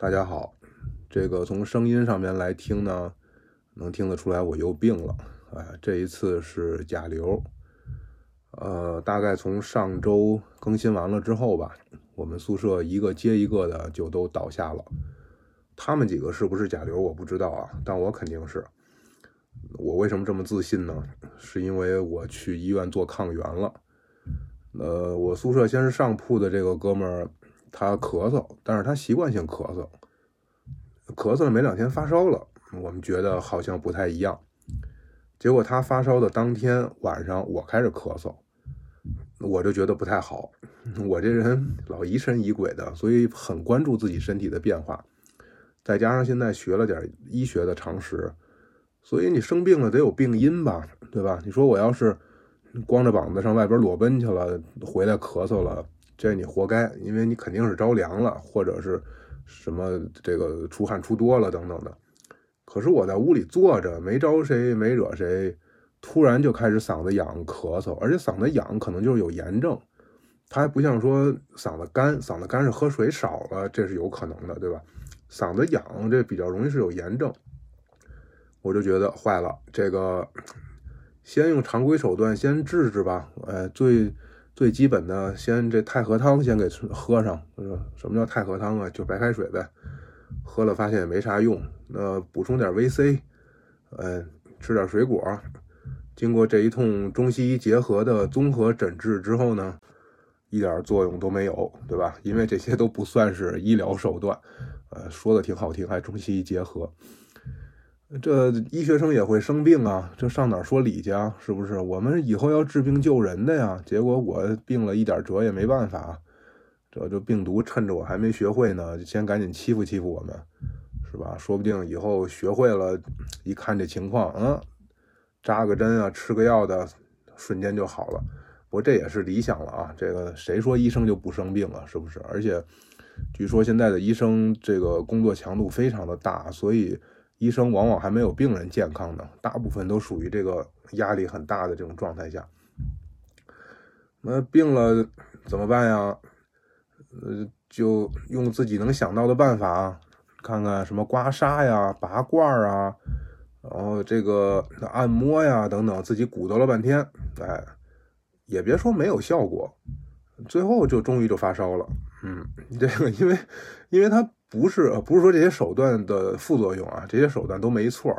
大家好，这个从声音上面来听呢，能听得出来我又病了，这一次是甲流。大概从上周更新完了之后吧，我们宿舍一个接一个的就都倒下了。他们几个是不是甲流我不知道啊，但我肯定是。我为什么这么自信呢？是因为我去医院做抗原了。我宿舍先是上铺的这个哥们儿，他咳嗽，但是他习惯性咳嗽，咳嗽了没两天发烧了，我们觉得好像不太一样。结果他发烧的当天晚上，我开始咳嗽，我就觉得不太好。我这人老疑神疑鬼的，所以很关注自己身体的变化，再加上现在学了点医学的常识，所以你生病了得有病因吧，对吧？你说我要是光着膀子上外边裸奔去了，回来咳嗽了，这你活该，因为你肯定是着凉了，或者是什么这个出汗出多了等等的。可是我在屋里坐着，没招谁没惹谁，突然就开始嗓子痒咳嗽，而且嗓子痒可能就是有炎症，它还不像说嗓子干，嗓子干是喝水少了，这是有可能的，对吧？嗓子痒这比较容易是有炎症。我就觉得坏了，这个先用常规手段先治治吧，最基本的先这太和汤先给喝上。什么叫太和汤啊？就白开水呗，喝了发现也没啥用，那补充点 VC， 吃点水果。经过这一通中西医结合的综合诊治之后呢，一点作用都没有，对吧？因为这些都不算是医疗手段，说的挺好听，还中西医结合。这医学生也会生病啊，这上哪儿说理去啊？是不是？我们以后要治病救人的呀。结果我病了一点辙也没办法，这病毒趁着我还没学会呢，先赶紧欺负欺负我们，是吧？说不定以后学会了，一看这情况，扎个针啊，吃个药的，瞬间就好了。不过这也是理想了啊，这个谁说医生就不生病了，是不是？而且据说现在的医生这个工作强度非常的大，所以医生往往还没有病人健康呢，大部分都属于这个压力很大的这种状态下。那病了怎么办呀？就用自己能想到的办法，看看什么刮痧呀、拔罐啊，然后这个按摩呀等等，自己鼓捣了半天，也别说没有效果，最后就终于就发烧了。这个因为他不是说这些手段的副作用啊，这些手段都没错，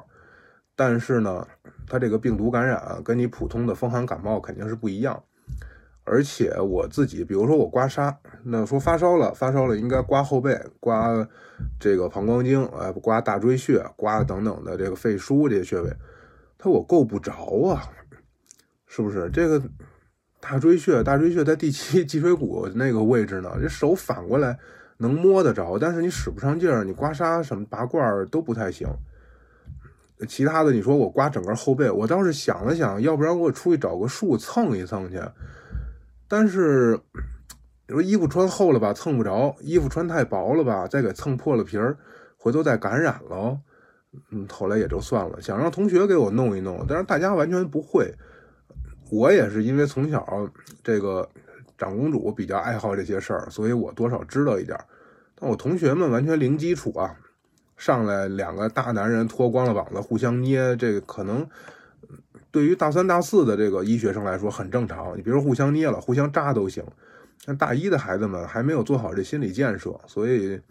但是呢，它这个病毒感染跟你普通的风寒感冒肯定是不一样。而且我自己，比如说我刮痧，那说发烧了应该刮后背，刮这个膀胱经，刮大椎穴，刮等等的这个肺腧这些穴位，它我够不着啊，是不是？这个大椎穴在第7脊椎骨那个位置呢，这手反过来能摸得着，但是你使不上劲儿，你刮痧什么拔罐都不太行。其他的你说我刮整个后背，我倒是想了想，要不然我出去找个树蹭一蹭去。但是你说衣服穿厚了吧，蹭不着；衣服穿太薄了吧，再给蹭破了皮儿，回头再感染了。后来也就算了，想让同学给我弄一弄，但是大家完全不会。我也是因为从小这个长公主比较爱好这些事儿，所以我多少知道一点，但我同学们完全零基础啊，上来两个大男人脱光了膀子互相捏，这个可能对于大三大四的这个医学生来说很正常，你别说互相捏了，互相扎都行，但大一的孩子们还没有做好这心理建设，所以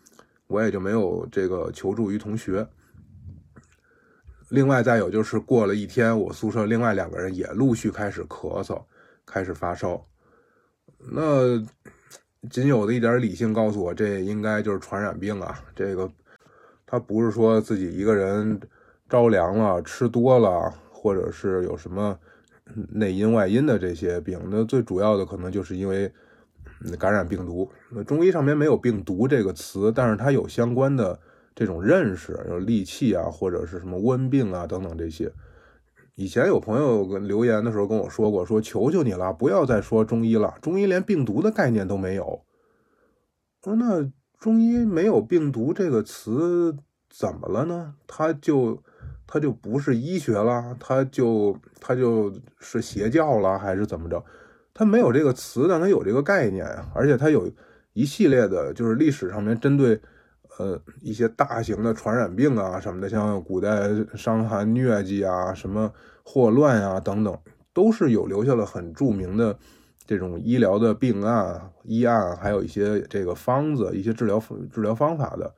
我也就没有这个求助于同学。另外再有就是过了一天，我宿舍另外两个人也陆续开始咳嗽，开始发烧。那仅有的一点理性告诉我，这应该就是传染病啊，这个他不是说自己一个人着凉了，吃多了，或者是有什么内因外因的这些病，那最主要的可能就是因为感染病毒。中医上面没有病毒这个词，但是它有相关的这种认识，有戾气啊，或者是什么瘟病啊等等这些。以前有朋友留言的时候跟我说过，说求求你了，不要再说中医了，中医连病毒的概念都没有。说那中医没有病毒这个词怎么了呢？它就不是医学了，它就是邪教了，还是怎么着？它没有这个词，但它有这个概念，而且它有一系列的就是历史上面针对一些大型的传染病啊什么的，像古代伤寒疟疾啊、什么霍乱啊等等，都是有留下了很著名的这种医疗的病案、医案，还有一些这个方子、一些治疗方法的。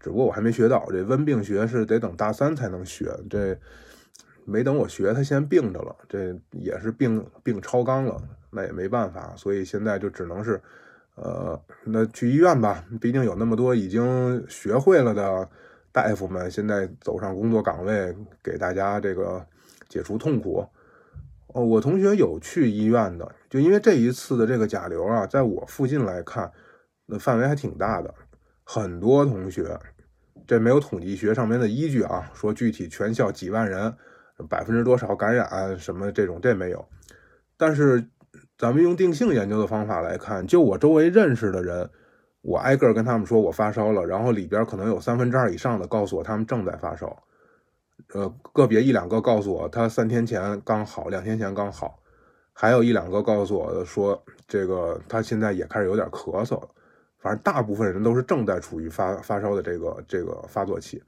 只不过我还没学到，这温病学是得等大三才能学，这没等我学，他先病着了，这也是病超纲了，那也没办法，所以现在就只能是。那去医院吧，毕竟有那么多已经学会了的大夫们，现在走上工作岗位，给大家这个解除痛苦。我同学有去医院的，就因为这一次的这个甲流啊，在我附近来看，那范围还挺大的。很多同学，这没有统计学上面的依据啊，说具体全校几万人，%多少感染什么这种，这没有，但是。咱们用定性研究的方法来看，就我周围认识的人，我挨个跟他们说我发烧了，然后里边可能有2/3以上的告诉我他们正在发烧，个别一两个告诉我他3天前刚好，2天前刚好，还有一两个告诉我说这个他现在也开始有点咳嗽了，反正大部分人都是正在处于发烧的这个发作期，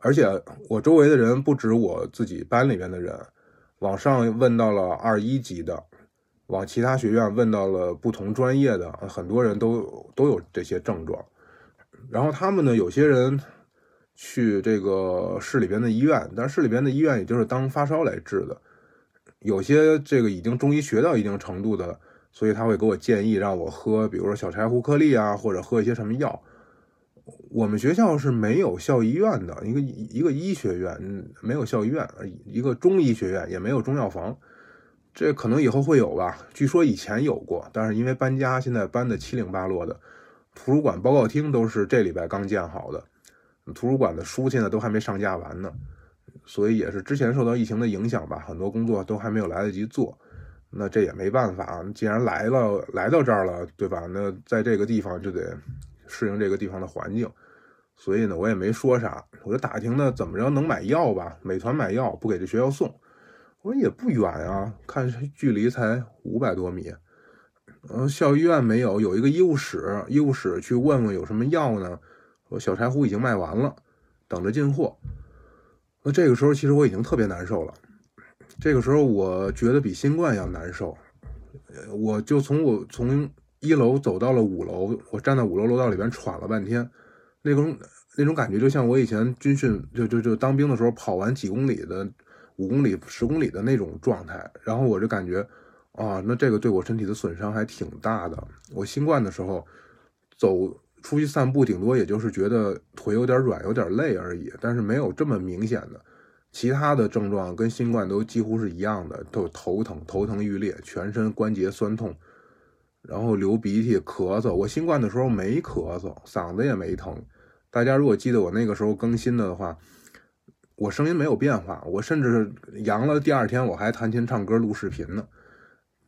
而且我周围的人不止我自己班里面的人。往上问到了21级的，往其他学院问到了不同专业的，很多人都有这些症状。然后他们呢，有些人去这个市里边的医院，但市里边的医院也就是当发烧来治的。有些这个已经中医学到一定程度的，所以他会给我建议让我喝，比如说小柴胡克力啊，或者喝一些什么药。我们学校是没有校医院的，一个医学院没有校医院，一个中医学院也没有中药房，这可能以后会有吧，据说以前有过，但是因为搬家，现在搬的708落的。图书馆报告厅都是这礼拜刚建好的，图书馆的书现在都还没上架完呢，所以也是之前受到疫情的影响吧，很多工作都还没有来得及做，那这也没办法，既然来到这儿了，对吧，那在这个地方就得适应这个地方的环境，所以呢我也没说啥，我就打听呢怎么着能买药吧，美团买药不给这学校送，我说也不远啊，看距离才500多米，校医院没有，有一个医务室去问问有什么药呢，我小柴胡已经卖完了，等着进货。那这个时候其实我已经特别难受了，这个时候我觉得比新冠要难受，我就从1楼走到了5楼，我站在5楼楼道里边喘了半天，那种感觉就像我以前军训就当兵的时候跑完几公里的5公里10公里的那种状态，然后我就感觉啊，那这个对我身体的损伤还挺大的。我新冠的时候走出去散步，顶多也就是觉得腿有点软有点累而已，但是没有这么明显的，其他的症状跟新冠都几乎是一样的，都头疼欲裂，全身关节酸痛，然后流鼻涕咳嗽。我新冠的时候没咳嗽，嗓子也没疼，大家如果记得我那个时候更新的话，我声音没有变化，我甚至阳了第2天我还弹琴唱歌录视频呢，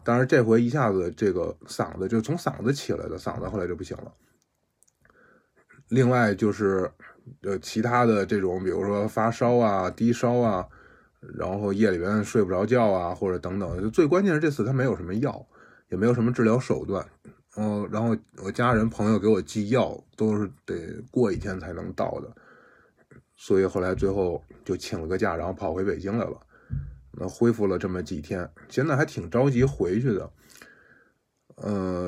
当然这回一下子这个嗓子就从嗓子起来的，嗓子后来就不行了。另外就是其他的这种比如说发烧啊、低烧啊，然后夜里边睡不着觉啊，或者等等，最关键是这次它没有什么药也没有什么治疗手段，然后我家人朋友给我寄药都是得过1天才能到的，所以后来最后就请了个假，然后跑回北京来了。那恢复了这么几天，现在还挺着急回去的，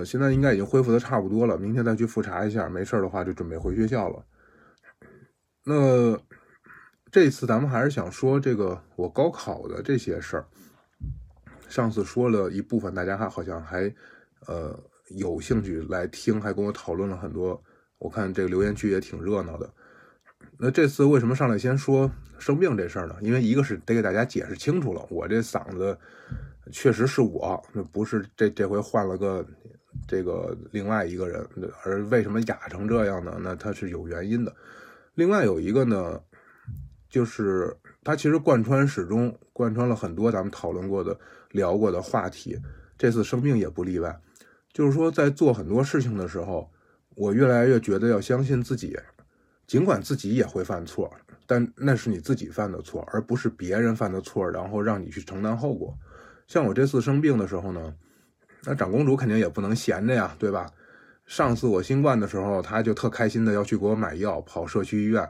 现在应该已经恢复的差不多了，明天再去复查一下，没事的话就准备回学校了。那这次咱们还是想说这个我高考的这些事儿。上次说了一部分，大家好像还有兴趣来听，还跟我讨论了很多，我看这个留言区也挺热闹的。那这次为什么上来先说生病这事儿呢？因为一个是得给大家解释清楚了，我这嗓子确实是我，不是这回换了个这个另外一个人，而为什么哑成这样呢？那它是有原因的。另外有一个呢，就是它其实始终贯穿了很多咱们讨论过的聊过的话题，这次生病也不例外。就是说在做很多事情的时候，我越来越觉得要相信自己，尽管自己也会犯错，但那是你自己犯的错，而不是别人犯的错然后让你去承担后果。像我这次生病的时候呢，那长公主肯定也不能闲着呀，对吧，上次我新冠的时候，他就特开心的要去给我买药，跑社区医院，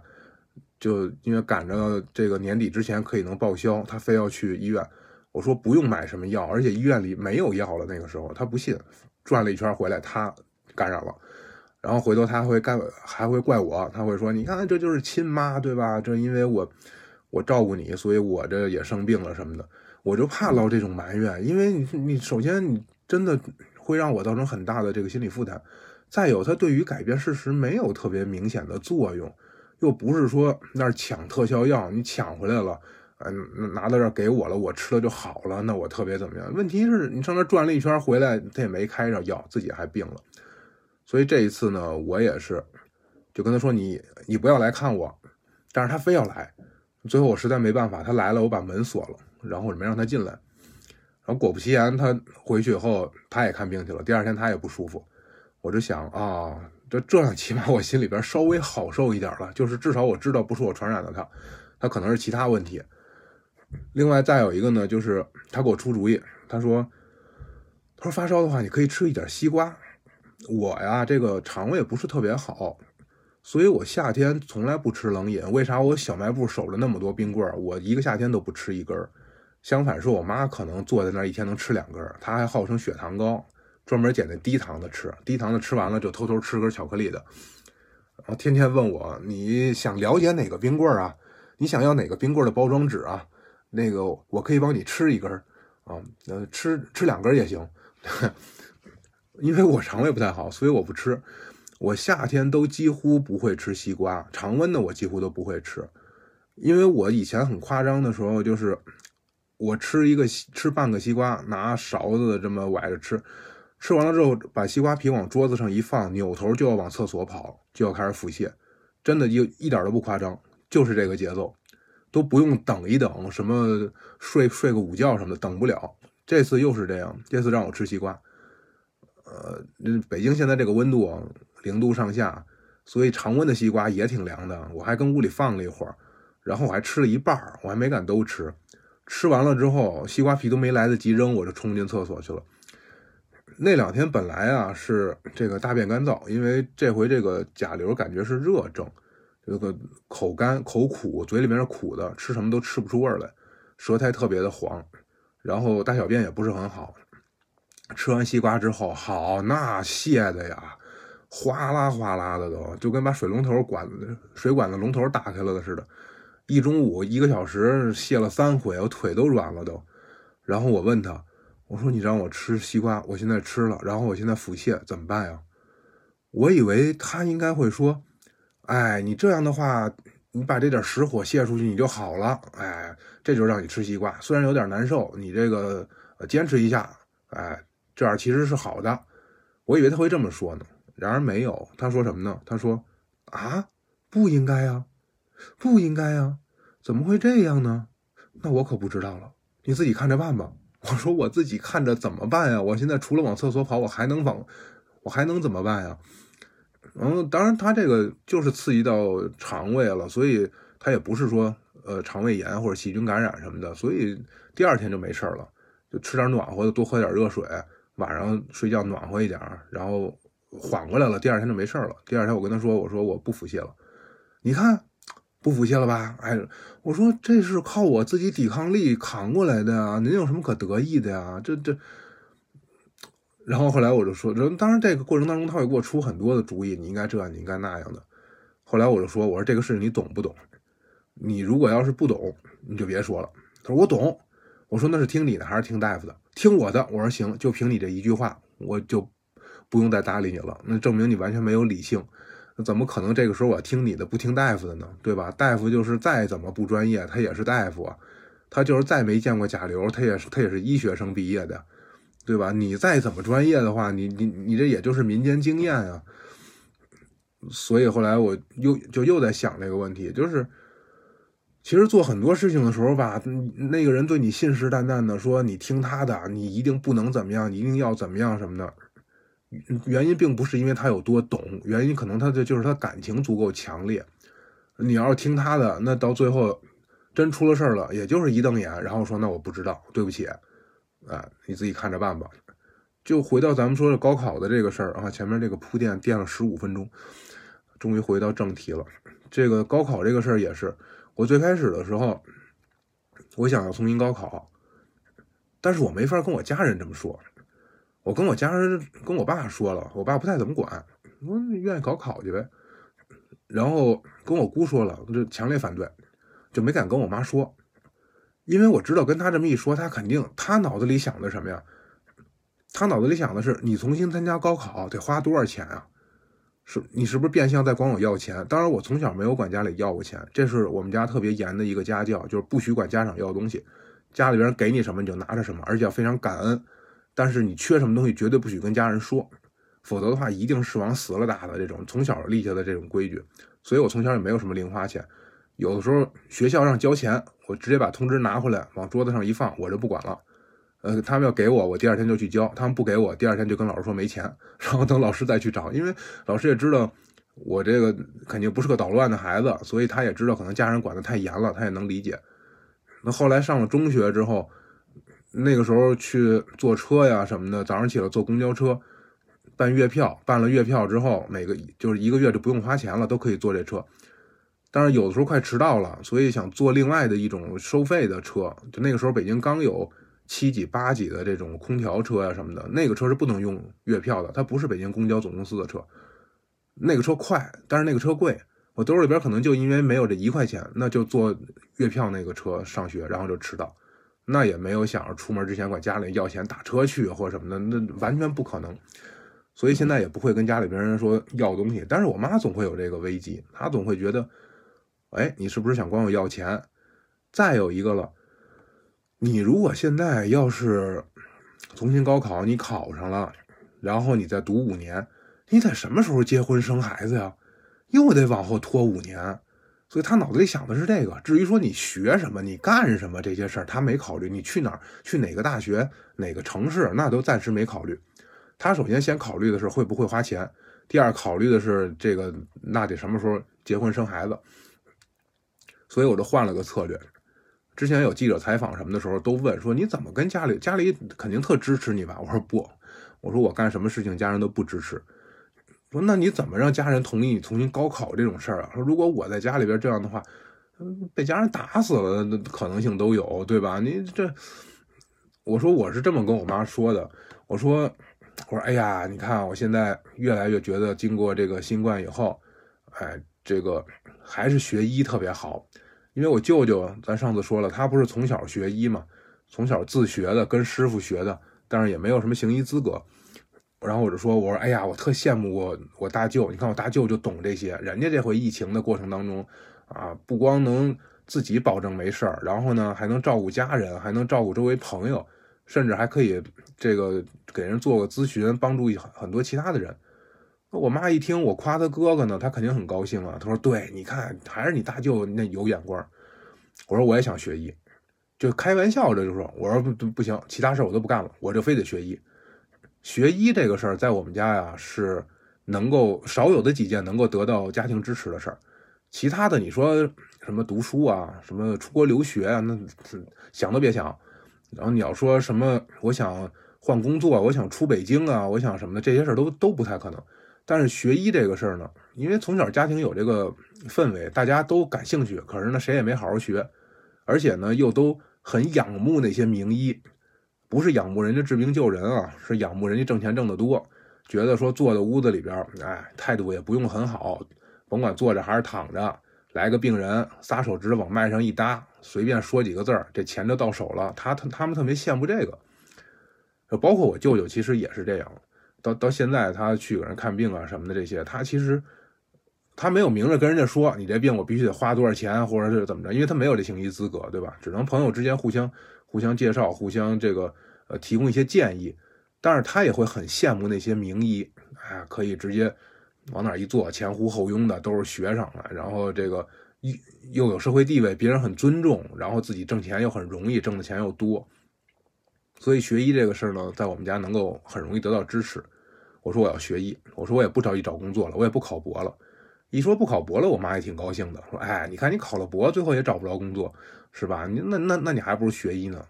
就因为赶着这个年底之前可以能报销，他非要去医院。我说不用买什么药，而且医院里没有药了。那个时候他不信，转了一圈回来，他感染了。然后回头他还会怪我，他会说：“你看这就是亲妈，对吧？这因为我照顾你，所以我这也生病了什么的。”我就怕唠这种埋怨，因为你首先你真的会让我造成很大的这个心理负担。再有，它对于改变事实没有特别明显的作用，又不是说那儿抢特效药，你抢回来了，拿到这儿给我了，我吃了就好了，那我特别怎么样？问题是你上那转了一圈回来，他也没开着药，自己还病了。所以这一次呢，我也是，就跟他说你不要来看我，但是他非要来，最后我实在没办法，他来了，我把门锁了，然后我就没让他进来。然后果不其然，他回去以后他也看病去了，第二天他也不舒服。我就想啊，这样起码我心里边稍微好受一点了，就是至少我知道不是我传染的他可能是其他问题。另外再有一个呢，就是他给我出主意，他说发烧的话你可以吃一点西瓜。我呀这个肠胃不是特别好，所以我夏天从来不吃冷饮。为啥我小卖部守了那么多冰棍，我一个夏天都不吃一根？相反是我妈可能坐在那儿一天能吃2根，她还号称血糖高，专门捡那低糖的吃完了就偷偷吃根巧克力的，然后天天问我你想了解哪个冰棍啊，你想要哪个冰棍的包装纸啊，那个我可以帮你吃一根啊，吃2根也行。因为我肠胃不太好，所以我不吃。我夏天都几乎不会吃西瓜，常温的我几乎都不会吃。因为我以前很夸张的时候，就是我吃半个西瓜，拿勺子这么崴着吃完了之后把西瓜皮往桌子上一放，扭头就要往厕所跑，就要开始腹泻，真的一点都不夸张，就是这个节奏，都不用等一等什么睡个午觉什么的，等不了。这次又是这样，这次让我吃西瓜。北京现在这个温度啊，0度上下，所以常温的西瓜也挺凉的，我还跟屋里放了一会儿，然后我还吃了一半，我还没敢都吃。吃完了之后西瓜皮都没来得及扔，我就冲进厕所去了。那2天本来啊是这个大便干燥，因为这回这个甲流感觉是热症，这个口干口苦，嘴里面是苦的，吃什么都吃不出味儿来，舌苔特别的黄，然后大小便也不是很好。吃完西瓜之后，好那泻的呀，哗啦哗啦的都，就跟把水管的龙头打开了的似的。一中午1个小时泻了3回，我腿都软了都。然后我问他。我说你让我吃西瓜，我现在吃了，然后我现在腹泻怎么办呀？我以为他应该会说，哎，你这样的话，你把这点实火泄出去你就好了，哎，这就让你吃西瓜，虽然有点难受，你这个坚持一下，哎，这样其实是好的。我以为他会这么说呢，然而没有，他说什么呢？他说啊，不应该呀，怎么会这样呢？那我可不知道了，你自己看着办吧。我说我自己看着怎么办呀？我现在除了往厕所跑，我还能怎么办呀？当然他这个就是刺激到肠胃了，所以他也不是说肠胃炎或者细菌感染什么的，所以第2天就没事了，就吃点暖和的，多喝点热水，晚上睡觉暖和一点，然后缓过来了，第2天就没事了。第2天我跟他说，我说我不腹泻了，你看。不腹泻了吧？哎，我说这是靠我自己抵抗力扛过来的啊，您有什么可得意的呀？这，然后后来我就说，当然这个过程当中他会给我出很多的主意，你应该这样，你应该那样的。后来我就说，我说这个事你懂不懂？你如果要是不懂，你就别说了。他说我懂。我说那是听你的还是听大夫的？听我的。我说行，就凭你这一句话，我就不用再搭理你了。那证明你完全没有理性。怎么可能这个时候我听你的不听大夫的呢？对吧？大夫就是再怎么不专业他也是大夫啊，他就是再没见过甲流他也是医学生毕业的，对吧？你再怎么专业的话，你这也就是民间经验啊。所以后来我又在想这个问题，就是其实做很多事情的时候吧，那个人对你信誓旦旦的说你听他的，你一定不能怎么样，你一定要怎么样什么的，原因并不是因为他有多懂，原因可能他就是他感情足够强烈。你要是听他的，那到最后真出了事儿了，也就是一瞪眼，然后说那我不知道，对不起，你自己看着办吧。就回到咱们说的高考的这个事儿啊，前面这个铺垫垫了15分钟，终于回到正题了。这个高考这个事儿也是，我最开始的时候，我想要重新高考，但是我没法跟我家人这么说。我跟我家人跟我爸说了，我爸不太怎么管，我愿意高考去呗。然后跟我姑说了，就强烈反对，就没敢跟我妈说，因为我知道跟他这么一说，他肯定他脑子里想的什么呀？他脑子里想的是你重新参加高考得花多少钱啊？是你是不是变相在管我要钱？当然我从小没有管家里要过钱，这是我们家特别严的一个家教，就是不许管家长要东西，家里边给你什么你就拿着什么，而且要非常感恩，但是你缺什么东西绝对不许跟家人说，否则的话一定是往死了打的，这种从小立下的这种规矩。所以我从小也没有什么零花钱，有的时候学校让交钱，我直接把通知拿回来往桌子上一放，我就不管了。他们要给我，我第二天就去交，他们不给我，第二天就跟老师说没钱，然后等老师再去找，因为老师也知道我这个肯定不是个捣乱的孩子，所以他也知道可能家人管得太严了，他也能理解。那后来上了中学之后，那个时候去坐车呀什么的，早上起来坐公交车，办月票，办了月票之后，每个就是一个月就不用花钱了，都可以坐这车。但是有的时候快迟到了，所以想坐另外的一种收费的车，就那个时候北京刚有7几8几的这种空调车啊什么的，那个车是不能用月票的，它不是北京公交总公司的车。那个车快，但是那个车贵，我兜里边可能就因为没有这1块钱，那就坐月票那个车上学，然后就迟到。那也没有想着出门之前管家里要钱打车去或什么的，那完全不可能。所以现在也不会跟家里边人说要东西，但是我妈总会有这个危机，她总会觉得，哎，你是不是想管我要钱？再有一个了，你如果现在要是重新高考，你考上了，然后你再读5年，你得什么时候结婚生孩子呀？又得往后拖5年。所以他脑子里想的是这个。至于说你学什么，你干什么这些事儿，他没考虑。你去哪儿，去哪个大学，哪个城市，那都暂时没考虑。他首先先考虑的是会不会花钱，第二考虑的是这个那得什么时候结婚生孩子。所以我就换了个策略。之前有记者采访什么的时候都问说你怎么跟家里肯定特支持你吧，我说不，我说我干什么事情家人都不支持，说那你怎么让家人同意你重新高考这种事儿啊，说如果我在家里边这样的话，被家人打死了的可能性都有，对吧？你这，我说我是这么跟我妈说的，我说哎呀，你看我现在越来越觉得经过这个新冠以后，哎，这个还是学医特别好。因为我舅舅咱上次说了，他不是从小学医嘛，从小自学的，跟师傅学的，但是也没有什么行医资格。然后我就说，我说哎呀，我特羡慕我大舅，你看我大舅就懂这些，人家这回疫情的过程当中啊，不光能自己保证没事儿，然后呢还能照顾家人，还能照顾周围朋友，甚至还可以这个给人做个咨询，帮助很多其他的人。我妈一听我夸他哥哥呢，她肯定很高兴啊。她说：“对，你看，还是你大舅那有眼光。”我说：“我也想学医。”就开玩笑的就说：“我说不行，其他事我都不干了，我就非得学医。”学医这个事儿，在我们家呀是能够少有的几件能够得到家庭支持的事儿。其他的你说什么读书啊，什么出国留学啊，那想都别想。然后你要说什么我想换工作，我想出北京啊，我想什么的，这些事儿都不太可能。但是学医这个事儿呢，因为从小家庭有这个氛围，大家都感兴趣，可是呢谁也没好好学，而且呢又都很仰慕那些名医，不是仰慕人家治病救人啊，是仰慕人家挣钱挣得多，觉得说坐在屋子里边，哎，态度也不用很好，甭管坐着还是躺着，来个病人撒手指往脉上一搭，随便说几个字儿，这钱就到手了，他们特别羡慕这个。包括我舅舅其实也是这样，到现在他去给人看病啊什么的这些，他其实他没有明着跟人家说你这病我必须得花多少钱或者是怎么着，因为他没有这行医资格，对吧？只能朋友之间互相介绍，互相这个提供一些建议。但是他也会很羡慕那些名医，哎，可以直接往哪一坐，前呼后拥的都是学生了，然后这个又有社会地位，别人很尊重，然后自己挣钱又很容易，挣的钱又多。所以学医这个事儿呢，在我们家能够很容易得到支持。我说我要学医，我说我也不着急找工作了，我也不考博了。一说不考博了，我妈也挺高兴的，说：“哎，你看你考了博，最后也找不着工作，是吧？你那你还不如学医呢。”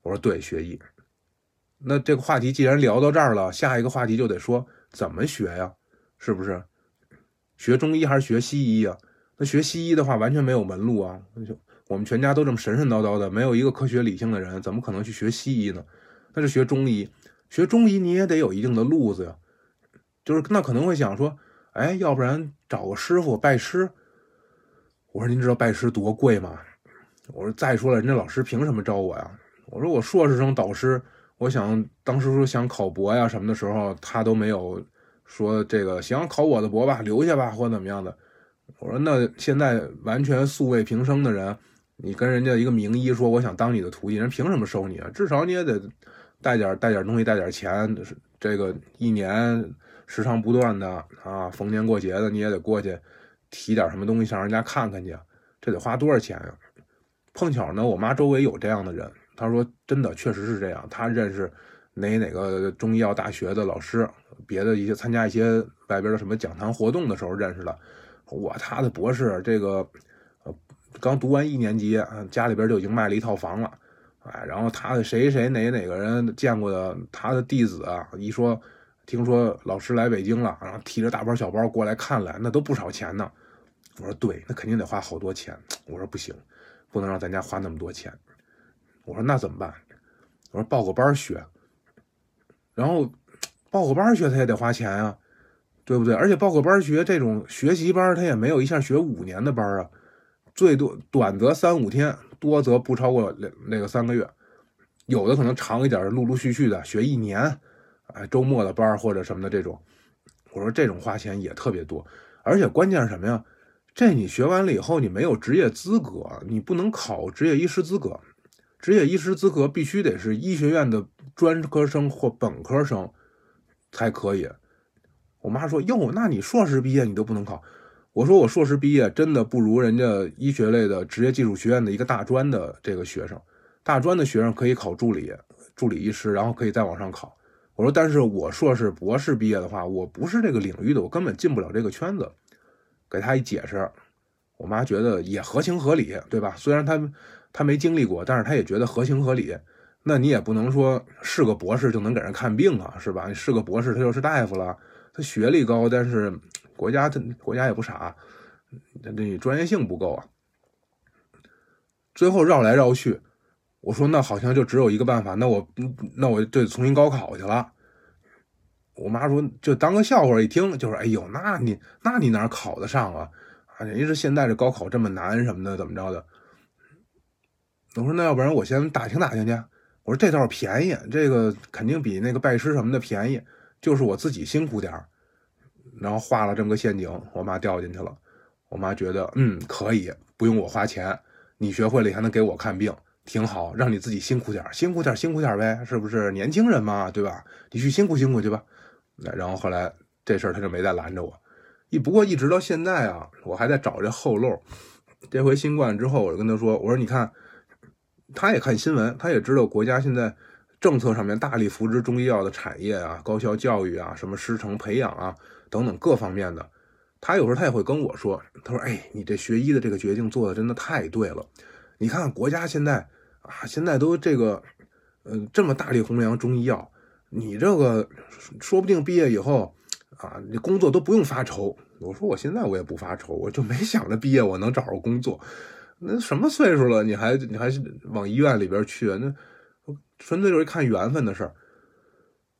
我说：“对，学医。”那这个话题既然聊到这儿了，下一个话题就得说怎么学呀，是不是？学中医还是学西医啊？那学西医的话完全没有门路啊，我们全家都这么神神叨叨的，没有一个科学理性的人，怎么可能去学西医呢？那是学中医，学中医你也得有一定的路子呀。就是那可能会想说，哎，要不然找个师傅拜师。我说您知道拜师多贵吗？我说再说了，人家老师凭什么招我呀？我说我硕士生导师，我想当时说想考博呀什么的时候，他都没有说这个行考我的博吧，留下吧或怎么样的。我说那现在完全素未平生的人，你跟人家一个名医说我想当你的徒弟，人凭什么收你啊？至少你也得带点东西，带点钱，这个一年时常不断的啊，逢年过节的你也得过去提点什么东西向人家看看去，这得花多少钱呀？碰巧呢，我妈周围有这样的人，她说真的确实是这样，她认识哪个中医药大学的老师，别的一些参加一些外边的什么讲堂活动的时候认识的。他的博士这个刚读完1年级，家里边就已经卖了一套房了，哎，然后他的谁哪个人见过的他的弟子啊，一说听说老师来北京了，然后提着大包小包过来看来，那都不少钱呢。我说对，那肯定得花好多钱。我说不行，不能让咱家花那么多钱。我说那怎么办？我说报个班学，然后报个班学他也得花钱啊，对不对？而且报个班学这种学习班，他也没有一下学5年的班啊，最多短则3-5天，多则不超过3个月，有的可能长一点，陆续的学1年，哎，周末的班或者什么的这种。我说这种花钱也特别多，而且关键是什么呀？这你学完了以后，你没有职业资格，你不能考职业医师资格，职业医师资格必须得是医学院的专科生或本科生才可以。我妈说哟，那你硕士毕业你都不能考。我说我硕士毕业真的不如人家医学类的职业技术学院的一个大专的这个学生，大专的学生可以考助理医师，然后可以再往上考。我说但是我硕士博士毕业的话，我不是这个领域的，我根本进不了这个圈子。给他一解释，我妈觉得也合情合理，对吧？虽然他没经历过，但是他也觉得合情合理。那你也不能说是个博士就能给人看病啊，是吧？你是个博士他就是大夫了，他学历高，但是国家也不傻，你专业性不够啊。最后绕来绕去，我说那好像就只有一个办法，那我就重新高考去了。我妈说就当个笑话一听，就是哎呦，那你哪考得上啊？人家是现在这高考这么难什么的，怎么着的？我说那要不然我先打听去。我说这倒是便宜，这个肯定比那个拜师什么的便宜，就是我自己辛苦点儿。然后画了这么个陷阱，我妈掉进去了。我妈觉得可以，不用我花钱，你学会了还能给我看病，挺好，让你自己辛苦点呗，是不是？年轻人嘛，对吧？你去辛苦去吧。然后后来这事儿他就没再拦着我。不过一直到现在啊，我还在找这后漏。这回新冠之后，我就跟他说，我说你看，他也看新闻，他也知道国家现在政策上面大力扶持中医药的产业啊，高校教育啊，什么师承培养啊等等各方面的。他有时候他也会跟我说，他说哎，你这学医的这个决定做的真的太对了，你看国家现在都这个这么大力弘扬中医药，你这个说不定毕业以后啊，你工作都不用发愁。我说我现在我也不发愁，我就没想着毕业我能找着工作。那什么岁数了，你还往医院里边去，那纯粹就是看缘分的事儿。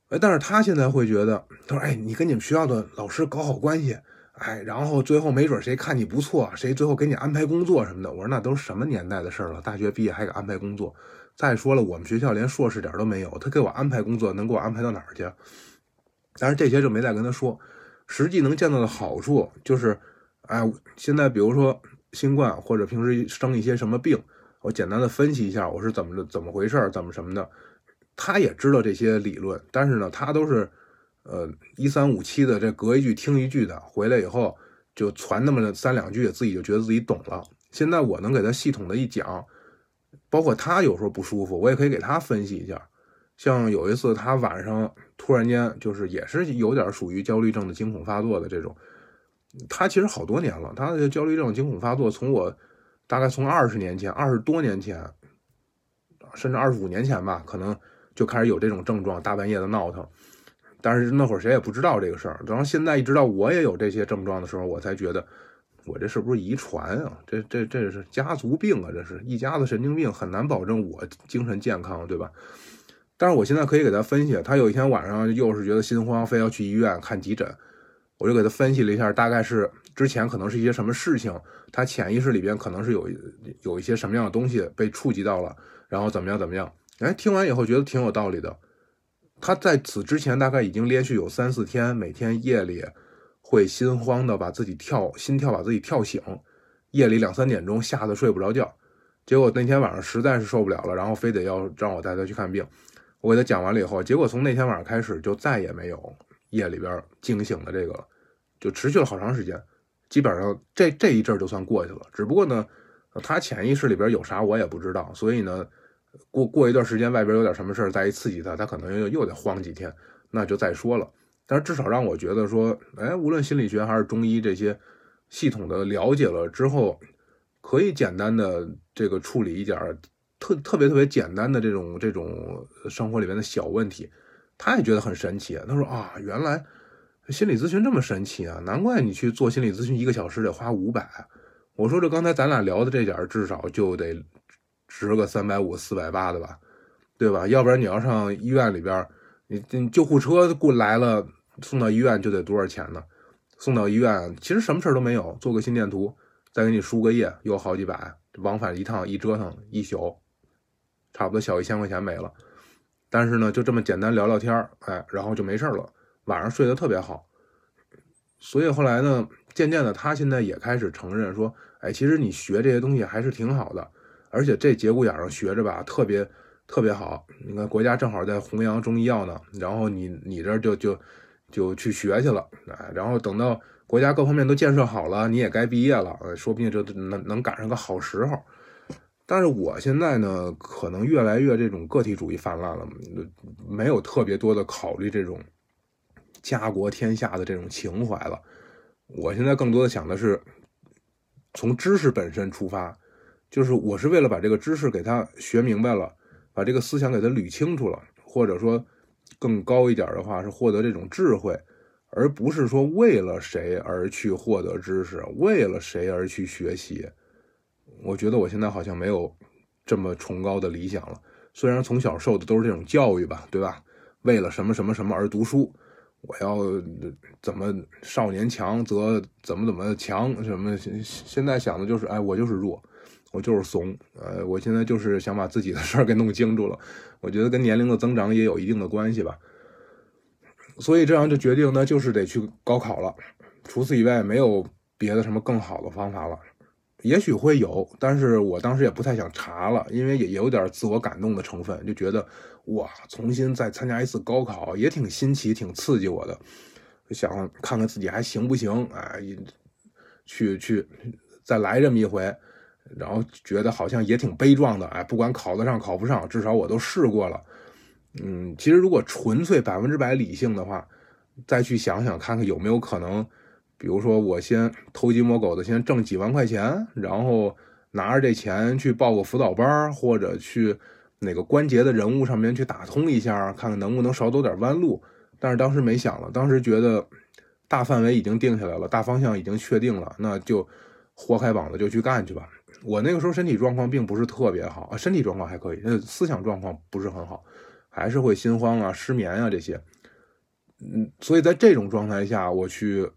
哎，但是他现在会觉得，他说哎，你跟你们学校的老师搞好关系，哎，然后最后没准谁看你不错，谁最后给你安排工作什么的。我说那都是什么年代的事儿了，大学毕业还给安排工作。再说了，我们学校连硕士点都没有，他给我安排工作能给我安排到哪儿去？但是这些就没再跟他说。实际能见到的好处就是，哎，现在比如说新冠或者平时生一些什么病，我简单的分析一下我是怎么回事，怎么什么的。他也知道这些理论，但是呢他都是1357的，这隔一句听一句的，回来以后就传那么3-2句，自己就觉得自己懂了。现在我能给他系统的一讲，包括他有时候不舒服我也可以给他分析一下。像有一次他晚上突然间就是也是有点属于焦虑症的惊恐发作的这种，他其实好多年了，他的焦虑症惊恐发作从我大概从20多年前甚至25年前吧，可能就开始有这种症状，大半夜的闹腾。但是那会儿谁也不知道这个事儿，然后现在一直到我也有这些症状的时候，我才觉得我这是不是遗传啊？这是家族病啊！这是一家子神经病，很难保证我精神健康，对吧？但是我现在可以给他分析，他有一天晚上又是觉得心慌，非要去医院看急诊，我就给他分析了一下，大概是之前可能是一些什么事情，他潜意识里边可能是有一些什么样的东西被触及到了，然后怎么样？哎，听完以后觉得挺有道理的。他在此之前大概已经连续有3-4天，每天夜里会心慌的把自己心跳把自己跳醒，夜里2-3点钟吓得睡不着觉。结果那天晚上实在是受不了了，然后非得要让我带他去看病。我给他讲完了以后，结果从那天晚上开始就再也没有夜里边惊醒的这个了，就持续了好长时间，基本上这一阵就算过去了。只不过呢，他潜意识里边有啥我也不知道，所以呢过一段时间外边有点什么事儿再一刺激他，他可能又得慌几天，那就再说了。但是至少让我觉得说，哎，无论心理学还是中医这些系统的了解了之后，可以简单的这个处理一点特别简单的这种生活里面的小问题。他也觉得很神奇，他说啊，原来心理咨询这么神奇啊，难怪你去做心理咨询1个小时得花500。我说这刚才咱俩聊的这点至少就得值个350、480的吧，对吧？要不然你要上医院里边，你救护车过来了，送到医院就得多少钱呢？送到医院其实什么事都没有，做个心电图，再给你输个液，又好几百，往返一趟一折腾一宿，差不多小1000块钱没了。但是呢，就这么简单聊聊天，哎，然后就没事了，晚上睡得特别好。所以后来呢，渐渐的他现在也开始承认说，哎，其实你学这些东西还是挺好的。而且这节骨眼上学着吧，特别好。你看国家正好在弘扬中医药呢，然后你这就去学去了，哎，然后等到国家各方面都建设好了，你也该毕业了，说不定就能赶上个好时候。但是我现在呢，可能越来越这种个体主义泛滥了，没有特别多的考虑这种家国天下的这种情怀了。我现在更多的想的是从知识本身出发。就是我是为了把这个知识给他学明白了，把这个思想给他捋清楚了，或者说更高一点的话是获得这种智慧，而不是说为了谁而去获得知识，为了谁而去学习。我觉得我现在好像没有这么崇高的理想了，虽然从小受的都是这种教育吧，对吧？为了什么什么什么而读书，我要怎么少年强则怎么强什么，现在想的就是，哎，我就是弱。我就是怂，我现在就是想把自己的事儿给弄清楚了。我觉得跟年龄的增长也有一定的关系吧。所以这样就决定呢，就是得去高考了。除此以外，没有别的什么更好的方法了。也许会有，但是我当时也不太想查了，因为也有点自我感动的成分，就觉得哇，重新再参加一次高考也挺新奇，挺刺激我的，想看看自己还行不行啊，去再来这么一回。然后觉得好像也挺悲壮的，哎，不管考得上考不上，至少我都试过了。嗯，其实如果纯粹100%理性的话，再去想想看看有没有可能，比如说我先偷鸡摸狗的先挣几万块钱，然后拿着这钱去报个辅导班，或者去哪个关节的人物上面去打通一下，看看能不能少走点弯路。但是当时没想了，当时觉得大范围已经定下来了，大方向已经确定了，那就豁开膀子就去干去吧。我那个时候身体状况并不是特别好，身体状况还可以，思想状况不是很好，还是会心慌啊、失眠啊这些。嗯，所以在这种状态下，我去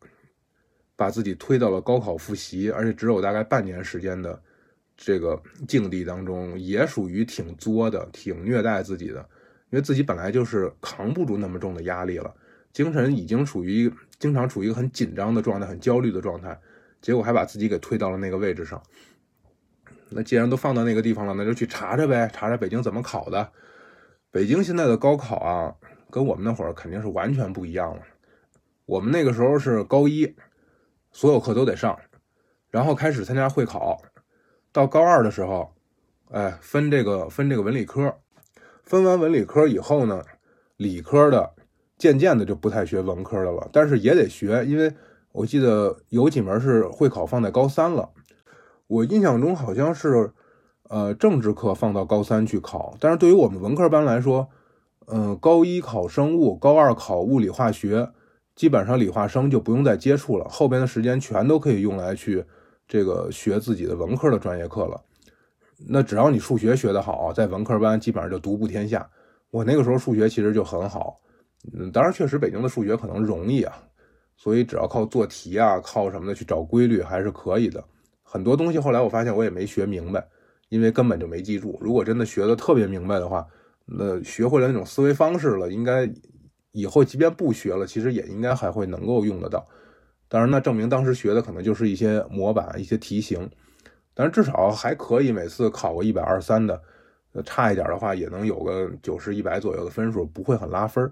把自己推到了高考复习，而且只有大概半年时间的这个境地当中，也属于挺作的、挺虐待自己的，因为自己本来就是扛不住那么重的压力了，精神已经经常处于一个很紧张的状态、很焦虑的状态，结果还把自己给推到了那个位置上。那既然都放到那个地方了，那就去查查呗，查查北京怎么考的。北京现在的高考啊，跟我们那会儿肯定是完全不一样了。我们那个时候是高一，所有课都得上，然后开始参加会考。到高二的时候，哎，分这个文理科，分完文理科以后呢，理科的渐渐的就不太学文科的了，但是也得学，因为我记得有几门是会考放在高三了。我印象中好像是政治课放到高三去考，但是对于我们文科班来说，高一考生物，高二考物理化学，基本上理化生就不用再接触了，后边的时间全都可以用来去这个学自己的文科的专业课了。那只要你数学学得好，在文科班基本上就独步天下。我那个时候数学其实就很好，当然确实北京的数学可能容易啊，所以只要靠做题啊，靠什么的去找规律还是可以的。很多东西后来我发现我也没学明白，因为根本就没记住。如果真的学得特别明白的话，那学会了那种思维方式了，应该以后即便不学了，其实也应该还会能够用得到。当然那证明当时学的可能就是一些模板一些题型，但是至少还可以，每次考个123的，差一点的话也能有个90-100左右的分数，不会很拉分。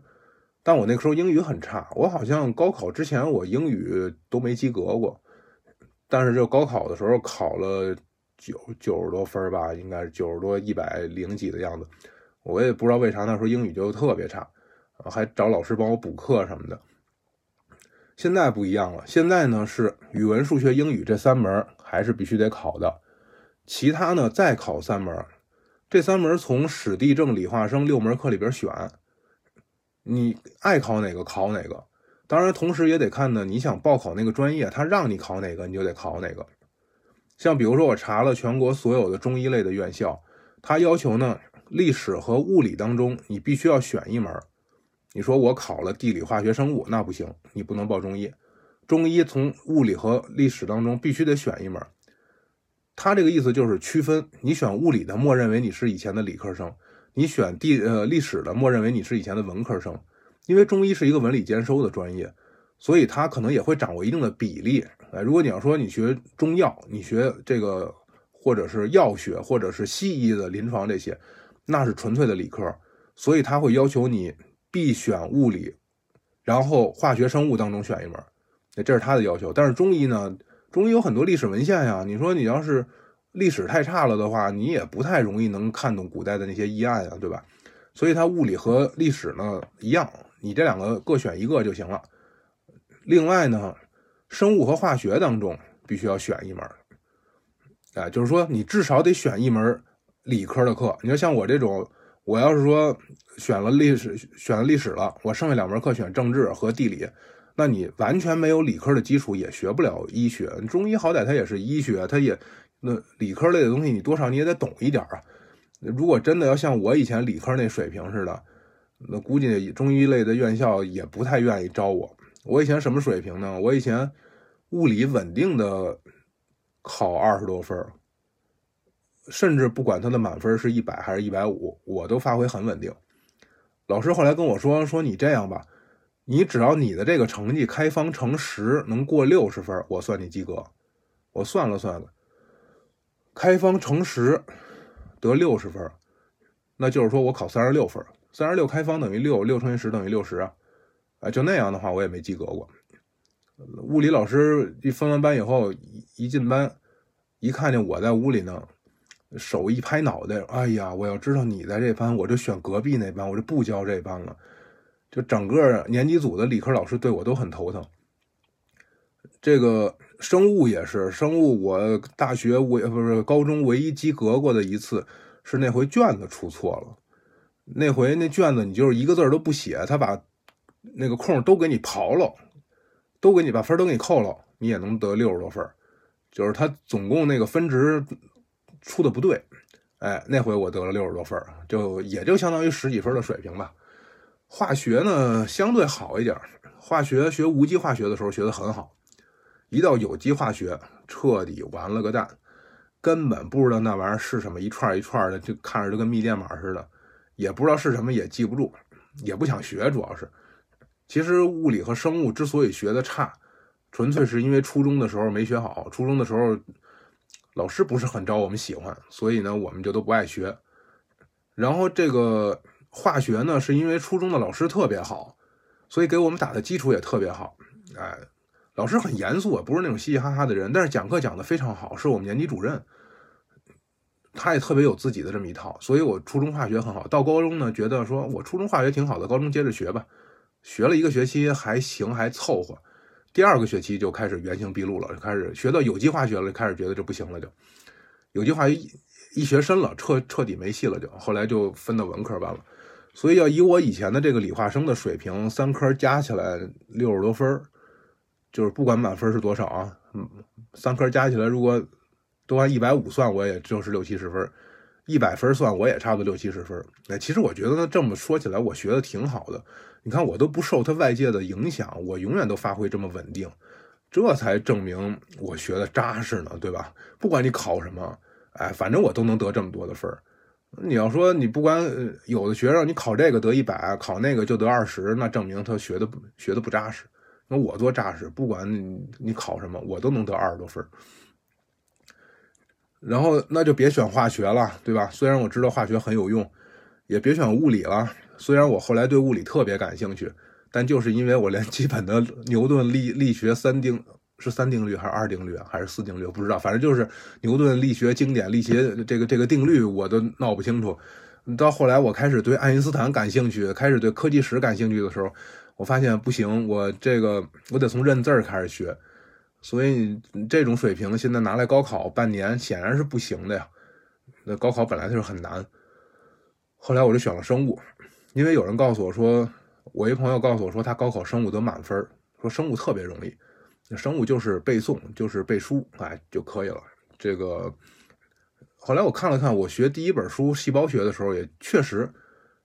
但我那个时候英语很差，我好像高考之前我英语都没及格过，但是就高考的时候考了90多分吧，应该是90多100几的样子。我也不知道为啥那时候英语就特别差，还找老师帮我补课什么的。现在不一样了，现在呢是语文、数学、英语这三门还是必须得考的，其他呢再考三门。这三门从史地政理化生6门课里边选，你爱考哪个考哪个。当然同时也得看呢，你想报考那个专业，他让你考哪个你就得考哪个。像比如说我查了全国所有的中医类的院校，他要求呢历史和物理当中你必须要选一门。你说我考了地理化学生物，那不行，你不能报中医。中医从物理和历史当中必须得选一门。他这个意思就是区分，你选物理的默认为你是以前的理科生，你选历史的默认为你是以前的文科生。因为中医是一个文理兼收的专业，所以他可能也会掌握一定的比例。如果你要说你学中药，你学这个或者是药学或者是西医的临床这些，那是纯粹的理科，所以他会要求你必选物理，然后化学生物当中选一门，这是他的要求。但是中医呢，中医有很多历史文献呀，你说你要是历史太差了的话，你也不太容易能看懂古代的那些医案啊，对吧？所以他物理和历史呢一样，你这两个各选一个就行了。另外呢，生物和化学当中必须要选一门，就是说你至少得选一门理科的课。你说像我这种，我要是说选了历史了，我剩下2门课选政治和地理，那你完全没有理科的基础也学不了医学。中医好歹它也是医学，它也那理科类的东西你多少你也得懂一点啊。如果真的要像我以前理科那水平似的，那估计中医类的院校也不太愿意招我。我以前什么水平呢？我以前物理稳定的考20多分，甚至不管他的满分是100还是150，我都发挥很稳定。老师后来跟我说你这样吧，你只要你的这个成绩开方乘10能过60分，我算你及格。我算了，开方乘10得60分，那就是说我考36分，36开方等于6， 6乘以10等于60啊。就那样的话我也没及格过。物理老师一分完班以后，一进班一看见我在屋里呢，手一拍脑袋，哎呀，我要知道你在这班，我就选隔壁那班，我就不教这班了。就整个年级组的理科老师对我都很头疼。这个生物也是，生物我大学高中唯一及格过的一次是那回卷子出错了。那回那卷子你就是一个字都不写，他把那个空都给你刨了，都给你把分都给你扣了，你也能得60多分。就是他总共那个分值出的不对，那回我得了60多分，就也就相当于10几分的水平吧。化学呢相对好一点，化学学无机化学的时候学得很好，一到有机化学彻底完了个蛋，根本不知道那玩意儿是什么，一串一串的，就看着就跟密电码似的，也不知道是什么，也记不住，也不想学。主要是其实物理和生物之所以学得差，纯粹是因为初中的时候没学好，初中的时候老师不是很招我们喜欢，所以呢我们就都不爱学。然后这个化学呢是因为初中的老师特别好，所以给我们打的基础也特别好。老师很严肃，不是那种嘻嘻哈哈的人，但是讲课讲得非常好，是我们年级主任，他也特别有自己的这么一套。所以我初中化学很好，到高中呢觉得说我初中化学挺好的，高中接着学吧，学了一个学期还行，还凑合。第二个学期就开始原形毕露了，就开始学到有机化学了，就开始觉得这不行了，就有机化学一学深了，彻底没戏了，就后来就分到文科班了。所以要以我以前的这个理化生的水平，三科加起来60多分，就是不管满分是多少啊，三科加起来如果都按150算，我也就是60-70分，100分算我也差不多60-70分。哎，其实我觉得呢，这么说起来我学的挺好的，你看我都不受它外界的影响，我永远都发挥这么稳定，这才证明我学的扎实呢，对吧？不管你考什么，哎，反正我都能得这么多的分。你要说你不管有的学生你考这个得100，考那个就得20，那证明他学的不扎实。那我多扎实，不管你考什么我都能得20多分。然后那就别选化学了，对吧？虽然我知道化学很有用，也别选物理了，虽然我后来对物理特别感兴趣，但就是因为我连基本的牛顿力学3定律还是2定律还是4定律不知道，反正就是牛顿力学经典力学这个定律我都闹不清楚。到后来我开始对爱因斯坦感兴趣，开始对科技史感兴趣的时候，我发现不行，我得从认字开始学。所以这种水平现在拿来高考半年显然是不行的呀，那高考本来就是很难。后来我就选了生物，因为有人告诉我说，我一朋友告诉我说他高考生物得满分，说生物特别容易，生物就是背诵就是背书，哎就可以了。这个后来我看了看我学第一本书细胞学的时候，也确实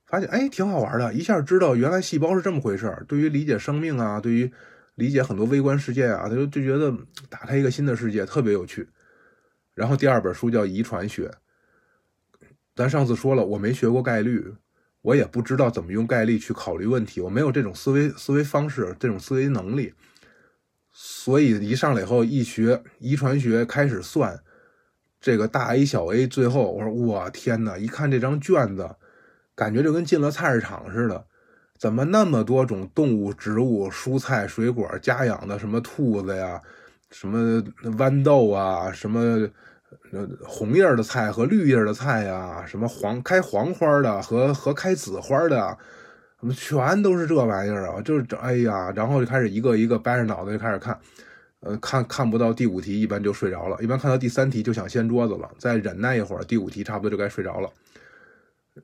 发现哎挺好玩的，一下知道原来细胞是这么回事，对于理解生命啊，对于理解很多微观世界啊，他就觉得打开一个新的世界，特别有趣。然后第二本书叫遗传学，咱上次说了我没学过概率，我也不知道怎么用概率去考虑问题，我没有这种思维方式，这种思维能力。所以一上来以后一学遗传学，开始算这个大 A 小 A， 最后我说哇天哪，一看这张卷子感觉就跟进了菜市场似的，怎么那么多种动物植物蔬菜水果家养的，什么兔子呀，什么豌豆啊，什么红叶的菜和绿叶的菜呀，什么开黄花的和开紫花的，全都是这玩意儿啊！就是哎呀，然后就开始一个一个掰着脑袋就开始看，看不到第5题一般就睡着了，一般看到第3题就想掀桌子了，再忍耐一会儿，第5题差不多就该睡着了，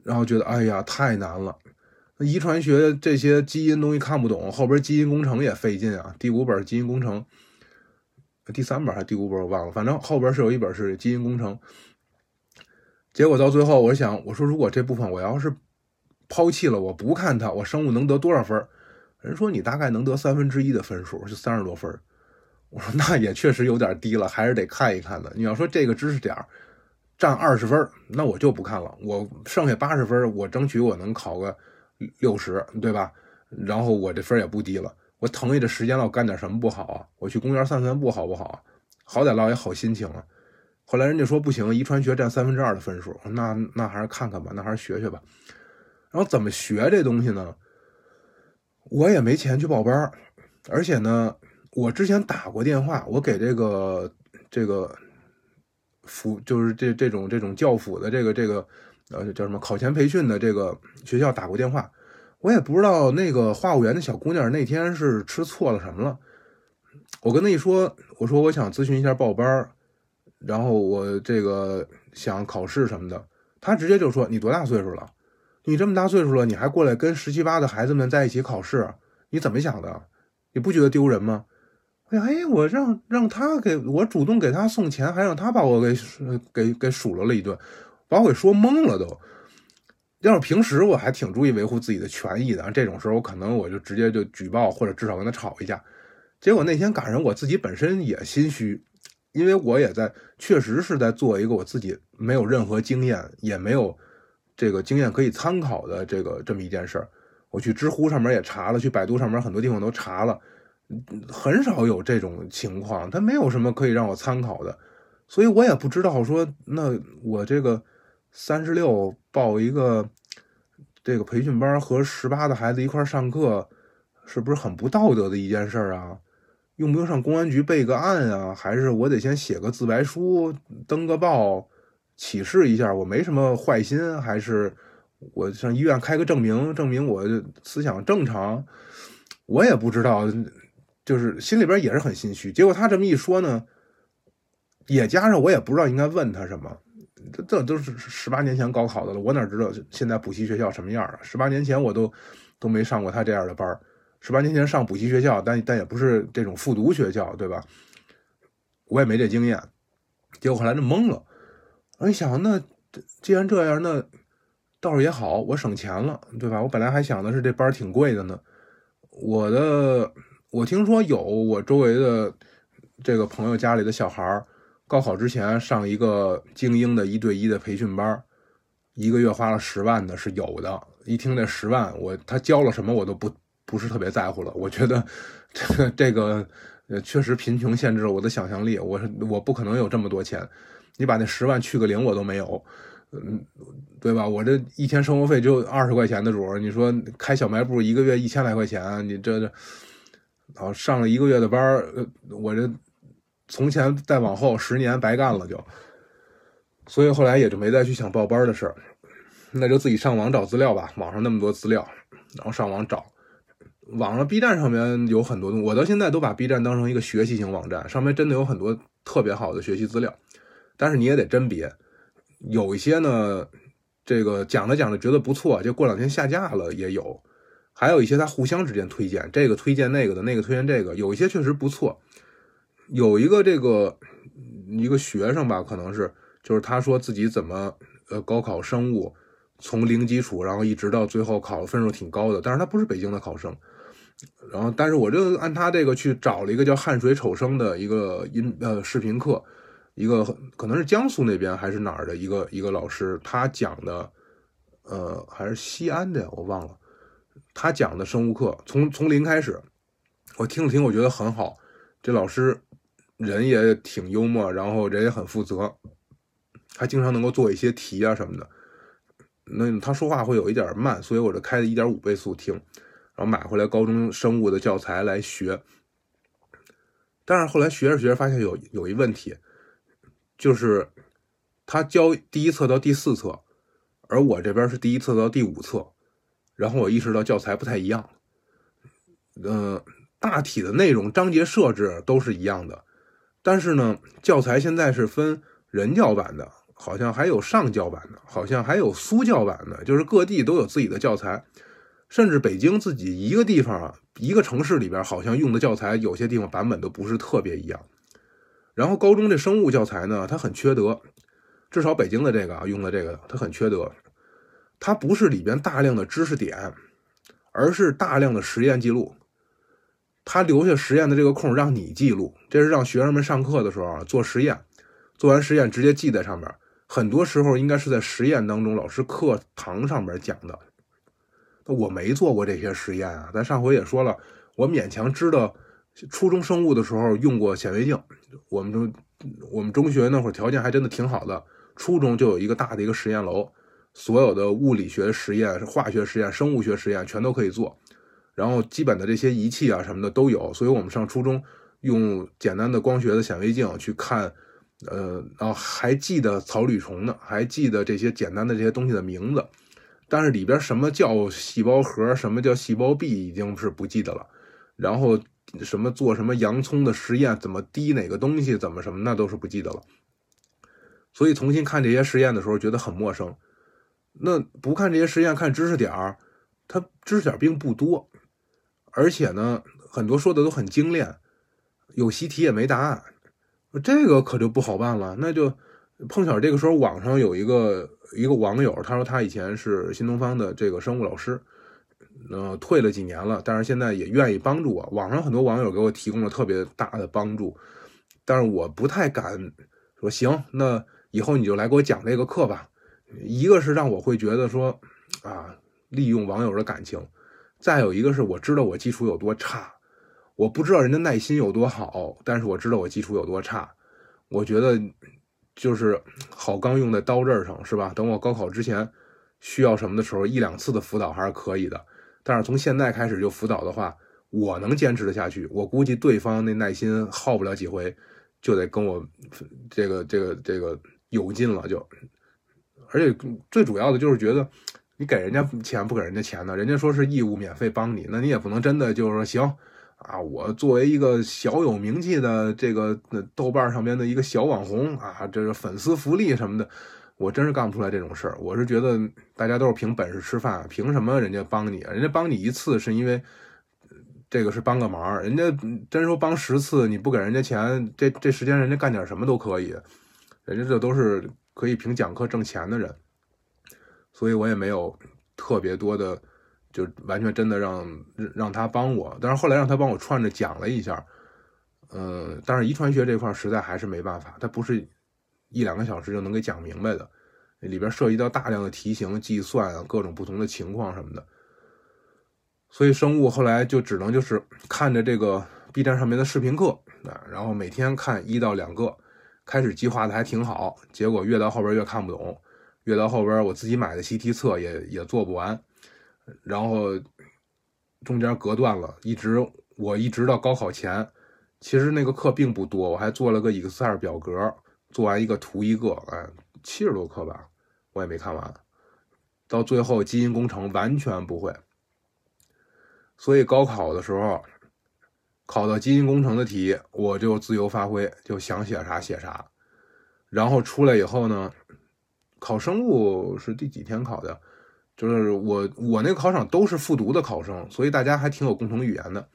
然后觉得哎呀太难了。遗传学这些基因东西看不懂，后边基因工程也费劲啊。第5本基因工程，第3本还是第5本我忘了，反正后边是有一本是基因工程。结果到最后我想，我说如果这部分我要是抛弃了，我不看它，我生物能得多少分？人说你大概能得1/3的分数，就30多分。我说那也确实有点低了，还是得看一看的。你要说这个知识点占20分，那我就不看了，我剩下80分，我争取我能考个60，对吧？然后我这分也不低了，我腾一这时间了，我干点什么不好啊？我去公园散散步好不好啊？好歹落也好心情啊。后来人家说不行，遗传学占2/3的分数，那还是看看吧，那还是学学吧。然后怎么学这东西呢？我也没钱去报班，而且呢，我之前打过电话，我给这个辅，就是这种教辅的这个。叫什么考前培训的这个学校打过电话，我也不知道那个话务员的小姑娘那天是吃错了什么了。我跟她一说，我说我想咨询一下报班，然后我这个想考试什么的，她直接就说你多大岁数了？你这么大岁数了，你还过来跟17、18的孩子们在一起考试，你怎么想的？你不觉得丢人吗？哎，我让她给我主动给她送钱，还让她把我给数落了一顿。把我给说懵了都。要是平时我还挺注意维护自己的权益的，这种时候可能我就直接就举报，或者至少跟他吵一架。结果那天赶上我自己本身也心虚，因为我也确实是在做一个我自己没有任何经验，也没有这个经验可以参考的这么一件事儿。我去知乎上面也查了，去百度上面很多地方都查了，很少有这种情况，它没有什么可以让我参考的，所以我也不知道说那我这个36报一个这个培训班和18的孩子一块上课是不是很不道德的一件事啊？用不用上公安局备个案啊？还是我得先写个自白书登个报启示一下我没什么坏心，还是我上医院开个证明我思想正常？我也不知道，就是心里边也是很心虚。结果他这么一说呢，也加上我也不知道应该问他什么，这都是18年前高考的了，我哪知道现在补习学校什么样啊？18年前我都没上过他这样的班，18年前上补习学校，但也不是这种复读学校，对吧？我也没这经验，结果后来就懵了。我一想，那既然这样，那倒是也好，我省钱了，对吧？我本来还想的是这班挺贵的呢。我听说有我周围的这个朋友家里的小孩高考之前上一个精英的1对1的培训班，1个月花了10万的是有的。一听这10万，他教了什么我都不是特别在乎了。我觉得这个确实贫穷限制了我的想象力，我不可能有这么多钱，你把那10万去个零我都没有，对吧？我这一天生活费就20块钱的主儿，你说开小卖部1个月1000来块钱，你这然后上了1个月的班，我这从前再往后10年白干了就。所以后来也就没再去想报班的事儿，那就自己上网找资料吧，网上那么多资料，然后上网找。网上 B 站上面有很多东西，我到现在都把 B 站当成一个学习型网站，上面真的有很多特别好的学习资料，但是你也得甄别，有一些呢这个讲着觉得不错，就过2天下架了也有，还有一些它互相之间推荐，这个推荐那个的，那个推荐这个，有一些确实不错。有一个一个学生吧，可能是就是他说自己怎么高考生物从零基础然后一直到最后考分数挺高的，但是他不是北京的考生，然后但是我就按他这个去找了一个叫汉水丑生的一个视频课，一个可能是江苏那边还是哪儿的一个老师，他讲的还是西安的我忘了，他讲的生物课从零开始，我听了听我觉得很好，这老师人也挺幽默，然后人也很负责，还经常能够做一些题啊什么的。那他说话会有一点慢，所以我就开了 1.5 倍速听，然后买回来高中生物的教材来学。但是后来学着学着发现有一问题，就是他教第1册到第4册，而我这边是第1册到第5册，然后我意识到教材不太一样，大体的内容章节设置都是一样的，但是呢教材现在是分人教版的，好像还有上教版的，好像还有苏教版的，就是各地都有自己的教材，甚至北京自己一个地方一个城市里边好像用的教材有些地方版本都不是特别一样。然后高中这生物教材呢它很缺德，至少北京的这个用的这个它很缺德，它不是里边大量的知识点，而是大量的实验记录，它留下实验的这个空让你记录，这是让学生们上课的时候做实验，做完实验直接记在上面，很多时候应该是在实验当中老师课堂上面讲的。我没做过这些实验啊，咱上回也说了，我勉强知道初中生物的时候用过显微镜，我们中学那会儿条件还真的挺好的，初中就有一个大的一个实验楼，所有的物理学实验、化学实验、生物学实验全都可以做，然后基本的这些仪器啊什么的都有，所以我们上初中用简单的光学的显微镜去看还记得草履虫呢，还记得这些简单的这些东西的名字，但是里边什么叫细胞核，什么叫细胞壁已经是不记得了，然后什么做什么洋葱的实验，怎么滴哪个东西，怎么什么那都是不记得了，所以重新看这些实验的时候觉得很陌生。那不看这些实验看知识点，它知识点并不多，而且呢很多说的都很精炼，有习题也没答案，这个可就不好办了。那就碰巧这个时候网上有一个网友，他说他以前是新东方的这个生物老师，退了几年了，但是现在也愿意帮助我。网上很多网友给我提供了特别大的帮助，但是我不太敢说行，那以后你就来给我讲这个课吧。一个是让我会觉得说利用网友的感情，再有一个是我知道我基础有多差，我不知道人家耐心有多好，但是我知道我基础有多差。我觉得就是好钢用在刀刃上，是吧？等我高考之前需要什么的时候，1-2次的辅导还是可以的，但是从现在开始就辅导的话，我能坚持得下去，我估计对方那耐心耗不了几回就得跟我这个有劲了就。而且最主要的就是觉得你给人家钱不给人家钱呢，人家说是义务免费帮你，那你也不能真的就是说行我作为一个小有名气的这个豆瓣上面的一个小网红这个粉丝福利什么的，我真是干不出来这种事儿。我是觉得大家都是凭本事吃饭，凭什么人家帮你？人家帮你一次是因为这个是帮个忙，人家真说帮10次你不给人家钱，这时间人家干点什么都可以，人家这都是可以凭讲课挣钱的人。所以我也没有特别多的就完全真的让他帮我，但是后来让他帮我串着讲了一下，但是遗传学这块实在还是没办法，它不是1-2个小时就能给讲明白的，里边涉及到大量的题型、计算啊，各种不同的情况什么的。所以生物后来就只能就是看着这个 B 站上面的视频课，然后每天看1到2个，开始计划的还挺好，结果越到后边越看不懂，越到后边我自己买的习题册也做不完，然后中间隔断了，一直到高考前，其实那个课并不多，我还做了个 Excel 表格，做完一个图一个，70多课吧，我也没看完，到最后基因工程完全不会。所以高考的时候考到基因工程的题，我就自由发挥，就想写啥写啥。然后出来以后呢，考生物是第几天考的，就是我那个考场都是复读的考生，所以大家还挺有共同语言的。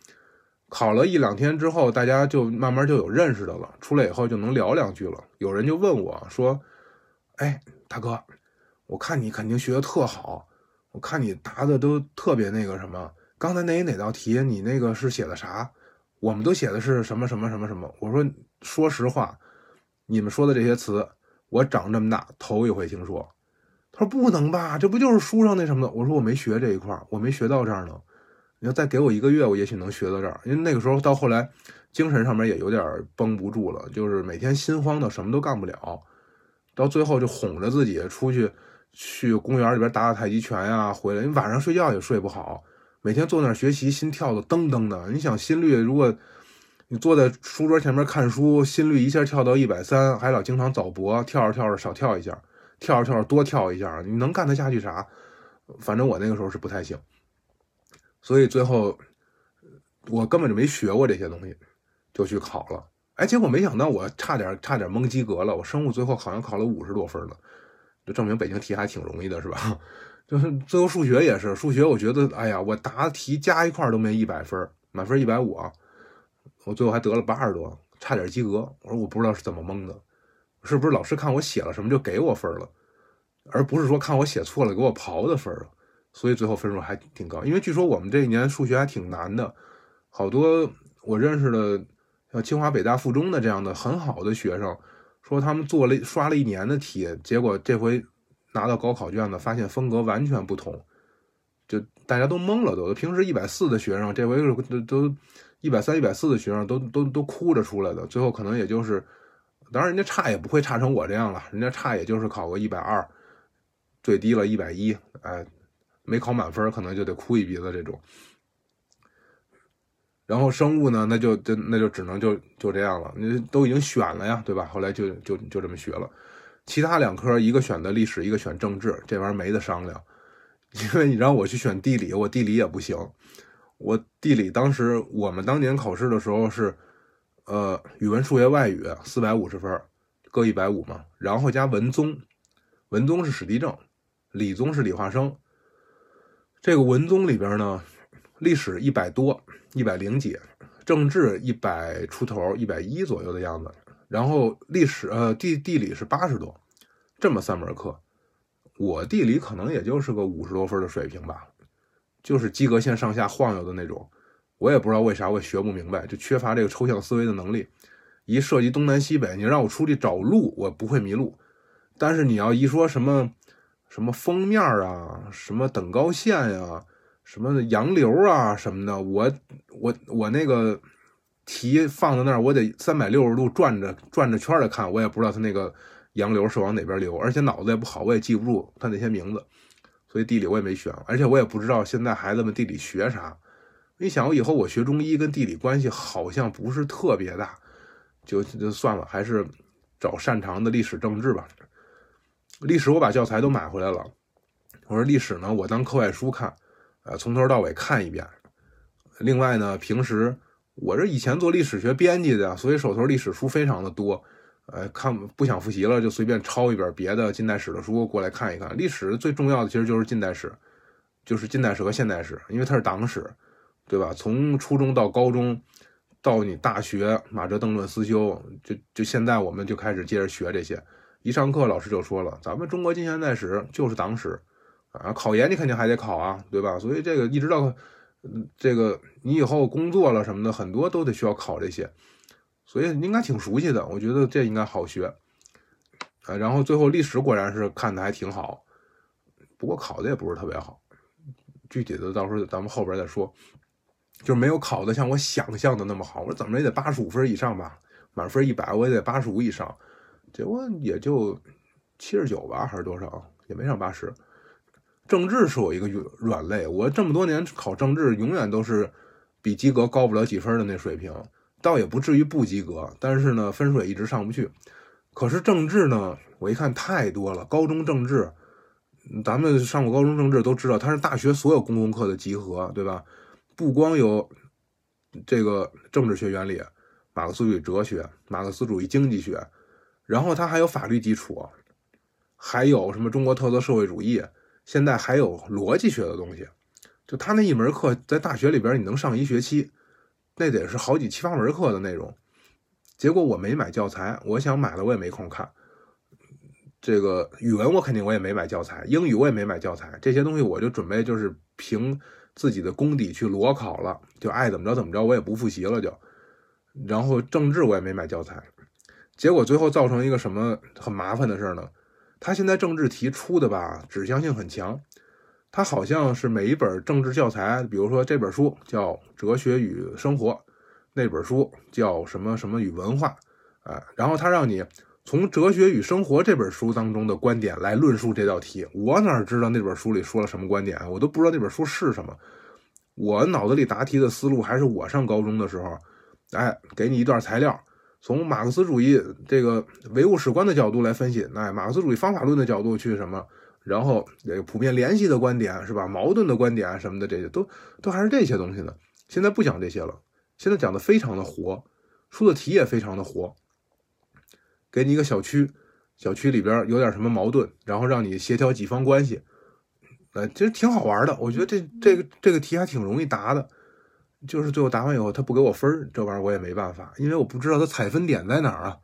考了1-2天之后，大家就慢慢就有认识的了，出来以后就能聊2句了。有人就问我说，哎，大哥，我看你肯定学得特好，我看你答的都特别那个什么，刚才哪道题你那个是写的啥，我们都写的是什么什么什么什么。我说实话，你们说的这些词我长这么大头一回听说。他说不能吧，这不就是书上那什么的。我说我没学这一块，我没学到这儿呢，你要再给我1个月我也许能学到这儿。因为那个时候到后来精神上面也有点绷不住了，就是每天心慌的什么都干不了，到最后就哄着自己出去公园里边打打太极拳呀，回来因为晚上睡觉也睡不好，每天坐那学习心跳的噔噔的。你想心率，如果你坐在书桌前面看书，心率一下跳到130，还老经常早搏，跳着跳着少跳一下，跳着跳着多跳一下，你能干得下去啥？反正我那个时候是不太行，所以最后我根本就没学过这些东西就去考了。哎，结果没想到我差点蒙及格了，我生物最后好像考了50多分了，就证明北京题还挺容易的，是吧？就是最后数学也是，数学我觉得哎呀，我答题加一块都没100分，满分150啊，我最后还得了80多，差点及格。我说我不知道是怎么蒙的，是不是老师看我写了什么就给我分了，而不是说看我写错了给我刨的分了。所以最后分数还挺高，因为据说我们这一年数学还挺难的，好多我认识的像清华北大附中的这样的很好的学生，说他们刷了1年的题，结果这回拿到高考卷子发现风格完全不同，就大家都懵了。都平时140的学生，这回都130、140的学生都哭着出来的，最后可能也就是，当然人家差也不会差成我这样了，人家差也就是考个120，最低了110，哎，没考满分可能就得哭一鼻子这种。然后生物呢，那就只能就这样了，都已经选了呀，对吧？后来就这么学了。其他2科，一个选的历史，一个选政治，这玩意儿没得商量。因为你让我去选地理，我地理也不行。我地理当时我们当年考试的时候是语文、数学、外语450分，各150嘛，然后加文综，文综是史地政，理综是理化生。这个文综里边呢，历史100多，100几，政治100出头，101左右的样子。然后地理是80多，这么3门课，我地理可能也就是个50多分的水平吧，就是及格线上下晃悠的那种。我也不知道为啥我学不明白，就缺乏这个抽象思维的能力。一涉及东南西北，你让我出去找路我不会迷路，但是你要一说什么什么封面啊，什么等高线啊，什么洋流啊什么的，我那个题放在那儿，我得360度转着圈的看，我也不知道它那个洋流是往哪边流，而且脑子也不好，我也记不住它那些名字，所以地理我也没选。而且我也不知道现在孩子们地理学啥，你想我以后我学中医跟地理关系好像不是特别大，就算了，还是找擅长的历史政治吧。历史我把教材都买回来了，我说历史呢我当课外书看，从头到尾看一遍。另外呢，平时我这以前做历史学编辑的，所以手头历史书非常的多，看不想复习了就随便抄一本别的近代史的书过来看一看。历史最重要的其实就是近代史，就是近代史和现代史，因为它是党史，对吧？从初中到高中到你大学，马哲、邓论、思修，就现在我们就开始接着学这些。一上课老师就说了，咱们中国近现代史就是党史啊，考研你肯定还得考啊，对吧？所以这个一直到这个你以后工作了什么的，很多都得需要考这些，所以应该挺熟悉的，我觉得这应该好学啊。然后最后历史果然是看的还挺好，不过考的也不是特别好，具体的到时候咱们后边再说。就是没有考的像我想象的那么好，我说怎么也得85分以上吧，满分100我也得85以上，结果也就79吧，还是多少，也没上80。政治是我一个软肋，我这么多年考政治永远都是比及格高不了几分的那水平，倒也不至于不及格，但是呢分数也一直上不去。可是政治呢，我一看太多了，高中政治咱们上过高中政治都知道，它是大学所有公共课的集合，对吧？不光有这个政治学原理、马克思主义哲学、马克思主义经济学，然后它还有法律基础，还有什么中国特色社会主义，现在还有逻辑学的东西。就它那一门课在大学里边你能上一学期，那得是好几七八门课的内容。结果我没买教材，我想买了我也没空看。这个语文我肯定我也没买教材，英语我也没买教材，这些东西我就准备就是凭自己的功底去裸考了，就爱怎么着怎么着，我也不复习了就。然后政治我也没买教材，结果最后造成一个什么很麻烦的事呢？他现在政治题出的吧，指向性很强，他好像是每一本政治教材，比如说这本书叫《哲学与生活》，那本书叫什么什么与文化，然后他让你从《哲学与生活》这本书当中的观点来论述这道题。我哪知道那本书里说了什么观点，我都不知道那本书是什么。我脑子里答题的思路还是我上高中的时候，给你一段材料，从马克思主义这个唯物史观的角度来分析，马克思主义方法论的角度去什么，然后普遍联系的观点是吧，矛盾的观点什么的，这些都还是这些东西呢。现在不讲这些了，现在讲的非常的活，出的题也非常的活。给你一个小区，小区里边有点什么矛盾，然后让你协调几方关系，其实挺好玩的。我觉得这个题还挺容易答的，就是最后答完以后他不给我分，这玩意儿我也没办法，因为我不知道他采分点在哪儿啊。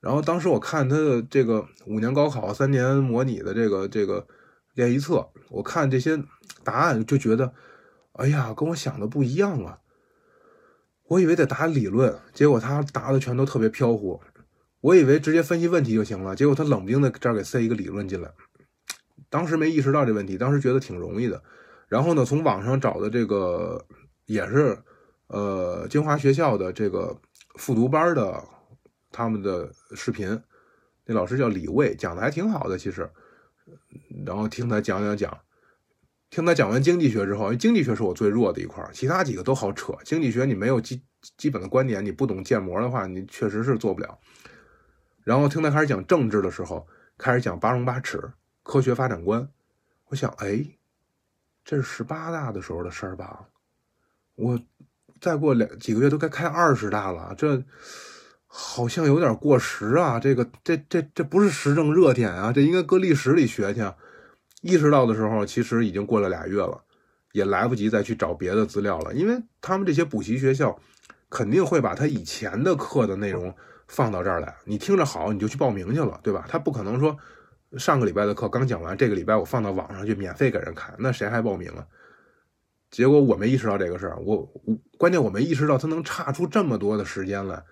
然后当时我看他的这个5年高考3年模拟的这个练习册，我看这些答案就觉得，哎呀，跟我想的不一样啊。我以为得答理论，结果他答的全都特别飘忽。我以为直接分析问题就行了，结果他冷不丁的这儿给塞一个理论进来，当时没意识到这问题，当时觉得挺容易的。然后呢，从网上找的这个也是京华学校的这个复读班的他们的视频，那老师叫李卫，讲的还挺好的其实。然后听他讲完经济学之后，因为经济学是我最弱的一块，其他几个都好扯。经济学你没有基本的观点，你不懂建模的话，你确实是做不了。然后听他开始讲政治的时候，开始讲8荣8耻、科学发展观，我想，这是18大的时候的事儿吧？我再过几个月都该开20大了，这好像有点过时啊！这不是时政热点啊，这应该搁历史里学去。意识到的时候，其实已经过了2月了，也来不及再去找别的资料了，因为他们这些补习学校肯定会把他以前的课的内容放到这儿来，你听着好你就去报名去了，对吧？他不可能说上个礼拜的课刚讲完，这个礼拜我放到网上去免费给人看，那谁还报名啊？结果我没意识到这个事儿，关键我没意识到他能差出这么多的时间来。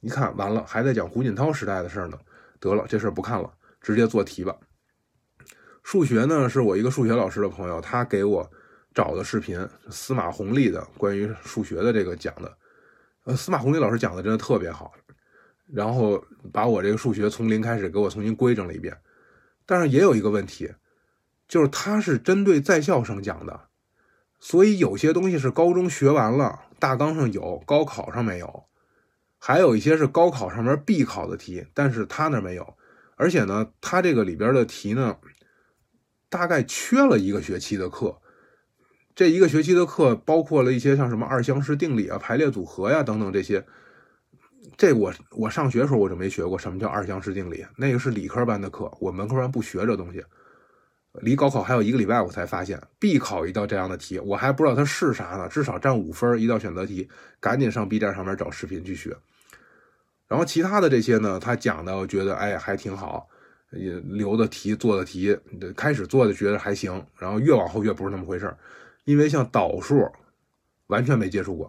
你看完了还在讲胡锦涛时代的事儿呢，得了，这事儿不看了，直接做题吧。数学呢是我一个数学老师的朋友，他给我找的视频，司马弘历的关于数学的这个讲的，司马弘历老师讲的真的特别好。然后把我这个数学从零开始给我重新规整了一遍，但是也有一个问题，就是他是针对在校生讲的，所以有些东西是高中学完了，大纲上有，高考上没有，还有一些是高考上面必考的题，但是他那没有。而且呢，他这个里边的题呢，大概缺了一个学期的课，这一个学期的课包括了一些像什么二项式定理啊、排列组合呀等等这些。这我上学的时候我就没学过什么叫二项式定理，那个是理科班的课，我们文科班不学这东西。离高考还有一个礼拜，我才发现必考一道这样的题，我还不知道它是啥呢，至少占5分一道选择题，赶紧上 B 站上面找视频去学。然后其他的这些呢，他讲的我觉得哎还挺好，也留的题做的题，开始做的觉得还行，然后越往后越不是那么回事，因为像导数完全没接触过，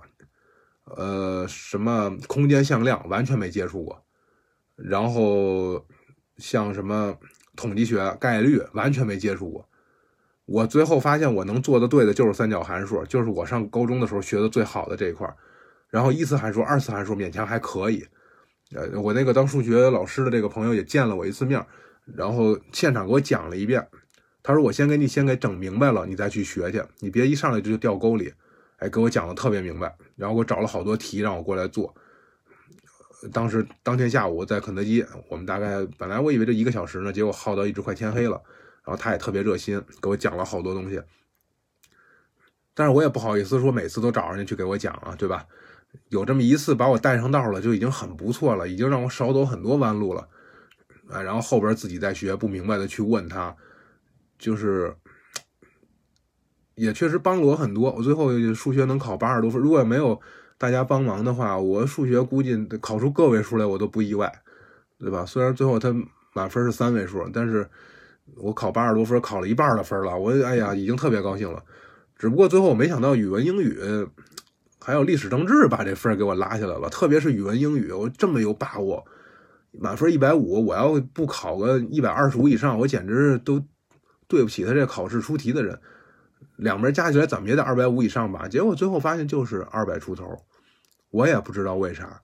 什么空间向量完全没接触过，然后像什么统计学概率完全没接触过。我最后发现我能做的对的就是三角函数，就是我上高中的时候学的最好的这一块，然后一次函数二次函数勉强还可以。我那个当数学老师的这个朋友也见了我一次面，然后现场给我讲了一遍，他说我先给整明白了你再去学去，你别一上来就掉沟里。哎，给我讲的特别明白，然后给我找了好多题让我过来做。当天下午在肯德基，我们大概本来我以为这一个小时呢，结果耗到一直快天黑了，然后他也特别热心给我讲了好多东西，但是我也不好意思说每次都找人家去给我讲啊，对吧？有这么一次把我带上道了就已经很不错了，已经让我少走很多弯路了。然后后边自己在学不明白的去问他，就是也确实帮了我很多，我最后数学能考80多分，如果没有大家帮忙的话，我数学估计考出个位数来我都不意外，对吧？虽然最后他满分是3位数，但是我考80多分，考了一半的分了，我哎呀已经特别高兴了。只不过最后我没想到语文英语还有历史政治把这分给我拉下来了，特别是语文英语我这么有把握，满分150，我要不考个125以上我简直都对不起他这考试出题的人，两边加起来怎么也得250以上吧，结果最后发现就是200出头，我也不知道为啥。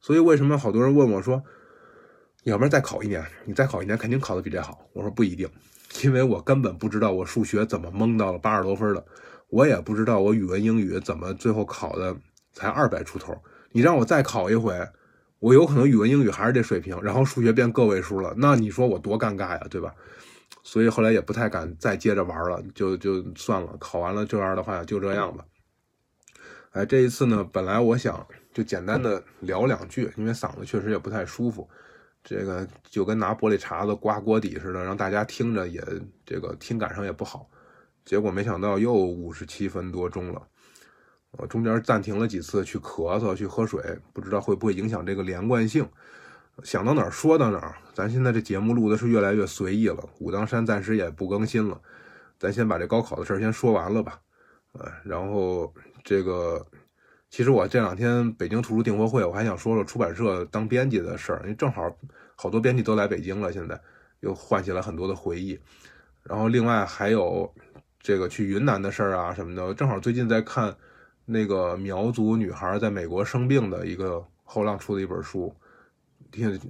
所以为什么好多人问我说要不然再考一年，你再考一年肯定考得比这好，我说不一定，因为我根本不知道我数学怎么蒙到了80多分的，我也不知道我语文英语怎么最后考的才200出头，你让我再考一回，我有可能语文英语还是这水平，然后数学变个位数了，那你说我多尴尬呀，对吧？所以后来也不太敢再接着玩了，就算了，考完了这样的话就这样吧。哎，这一次呢，本来我想就简单的聊两句，因为嗓子确实也不太舒服，这个就跟拿玻璃碴子刮锅底似的，让大家听着也这个听感上也不好。结果没想到又57分多钟了，我中间暂停了几次去咳嗽去喝水，不知道会不会影响这个连贯性。想到哪儿说到哪儿，咱现在这节目录的是越来越随意了，武当山暂时也不更新了，咱先把这高考的事儿先说完了吧。然后这个其实我这两天北京图书订货会我还想说说出版社当编辑的事儿，因为正好好多编辑都来北京了，现在又唤起了很多的回忆。然后另外还有这个去云南的事儿啊什么的，正好最近在看那个苗族女孩在美国生病的一个后浪出的一本书，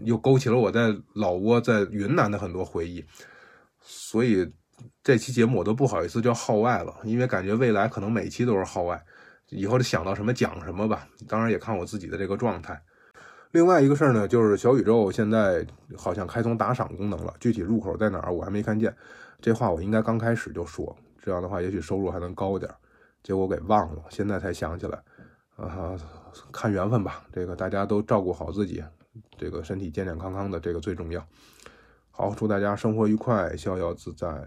又勾起了我在老挝在云南的很多回忆，所以这期节目我都不好意思叫号外了，因为感觉未来可能每期都是号外，以后就想到什么讲什么吧，当然也看我自己的这个状态。另外一个事儿呢，就是小宇宙现在好像开通打赏功能了，具体入口在哪儿我还没看见，这话我应该刚开始就说，这样的话也许收入还能高点，结果给忘了，现在才想起来啊，看缘分吧，这个大家都照顾好自己，这个身体健健康康的，这个最重要。好，祝大家生活愉快，逍遥自在。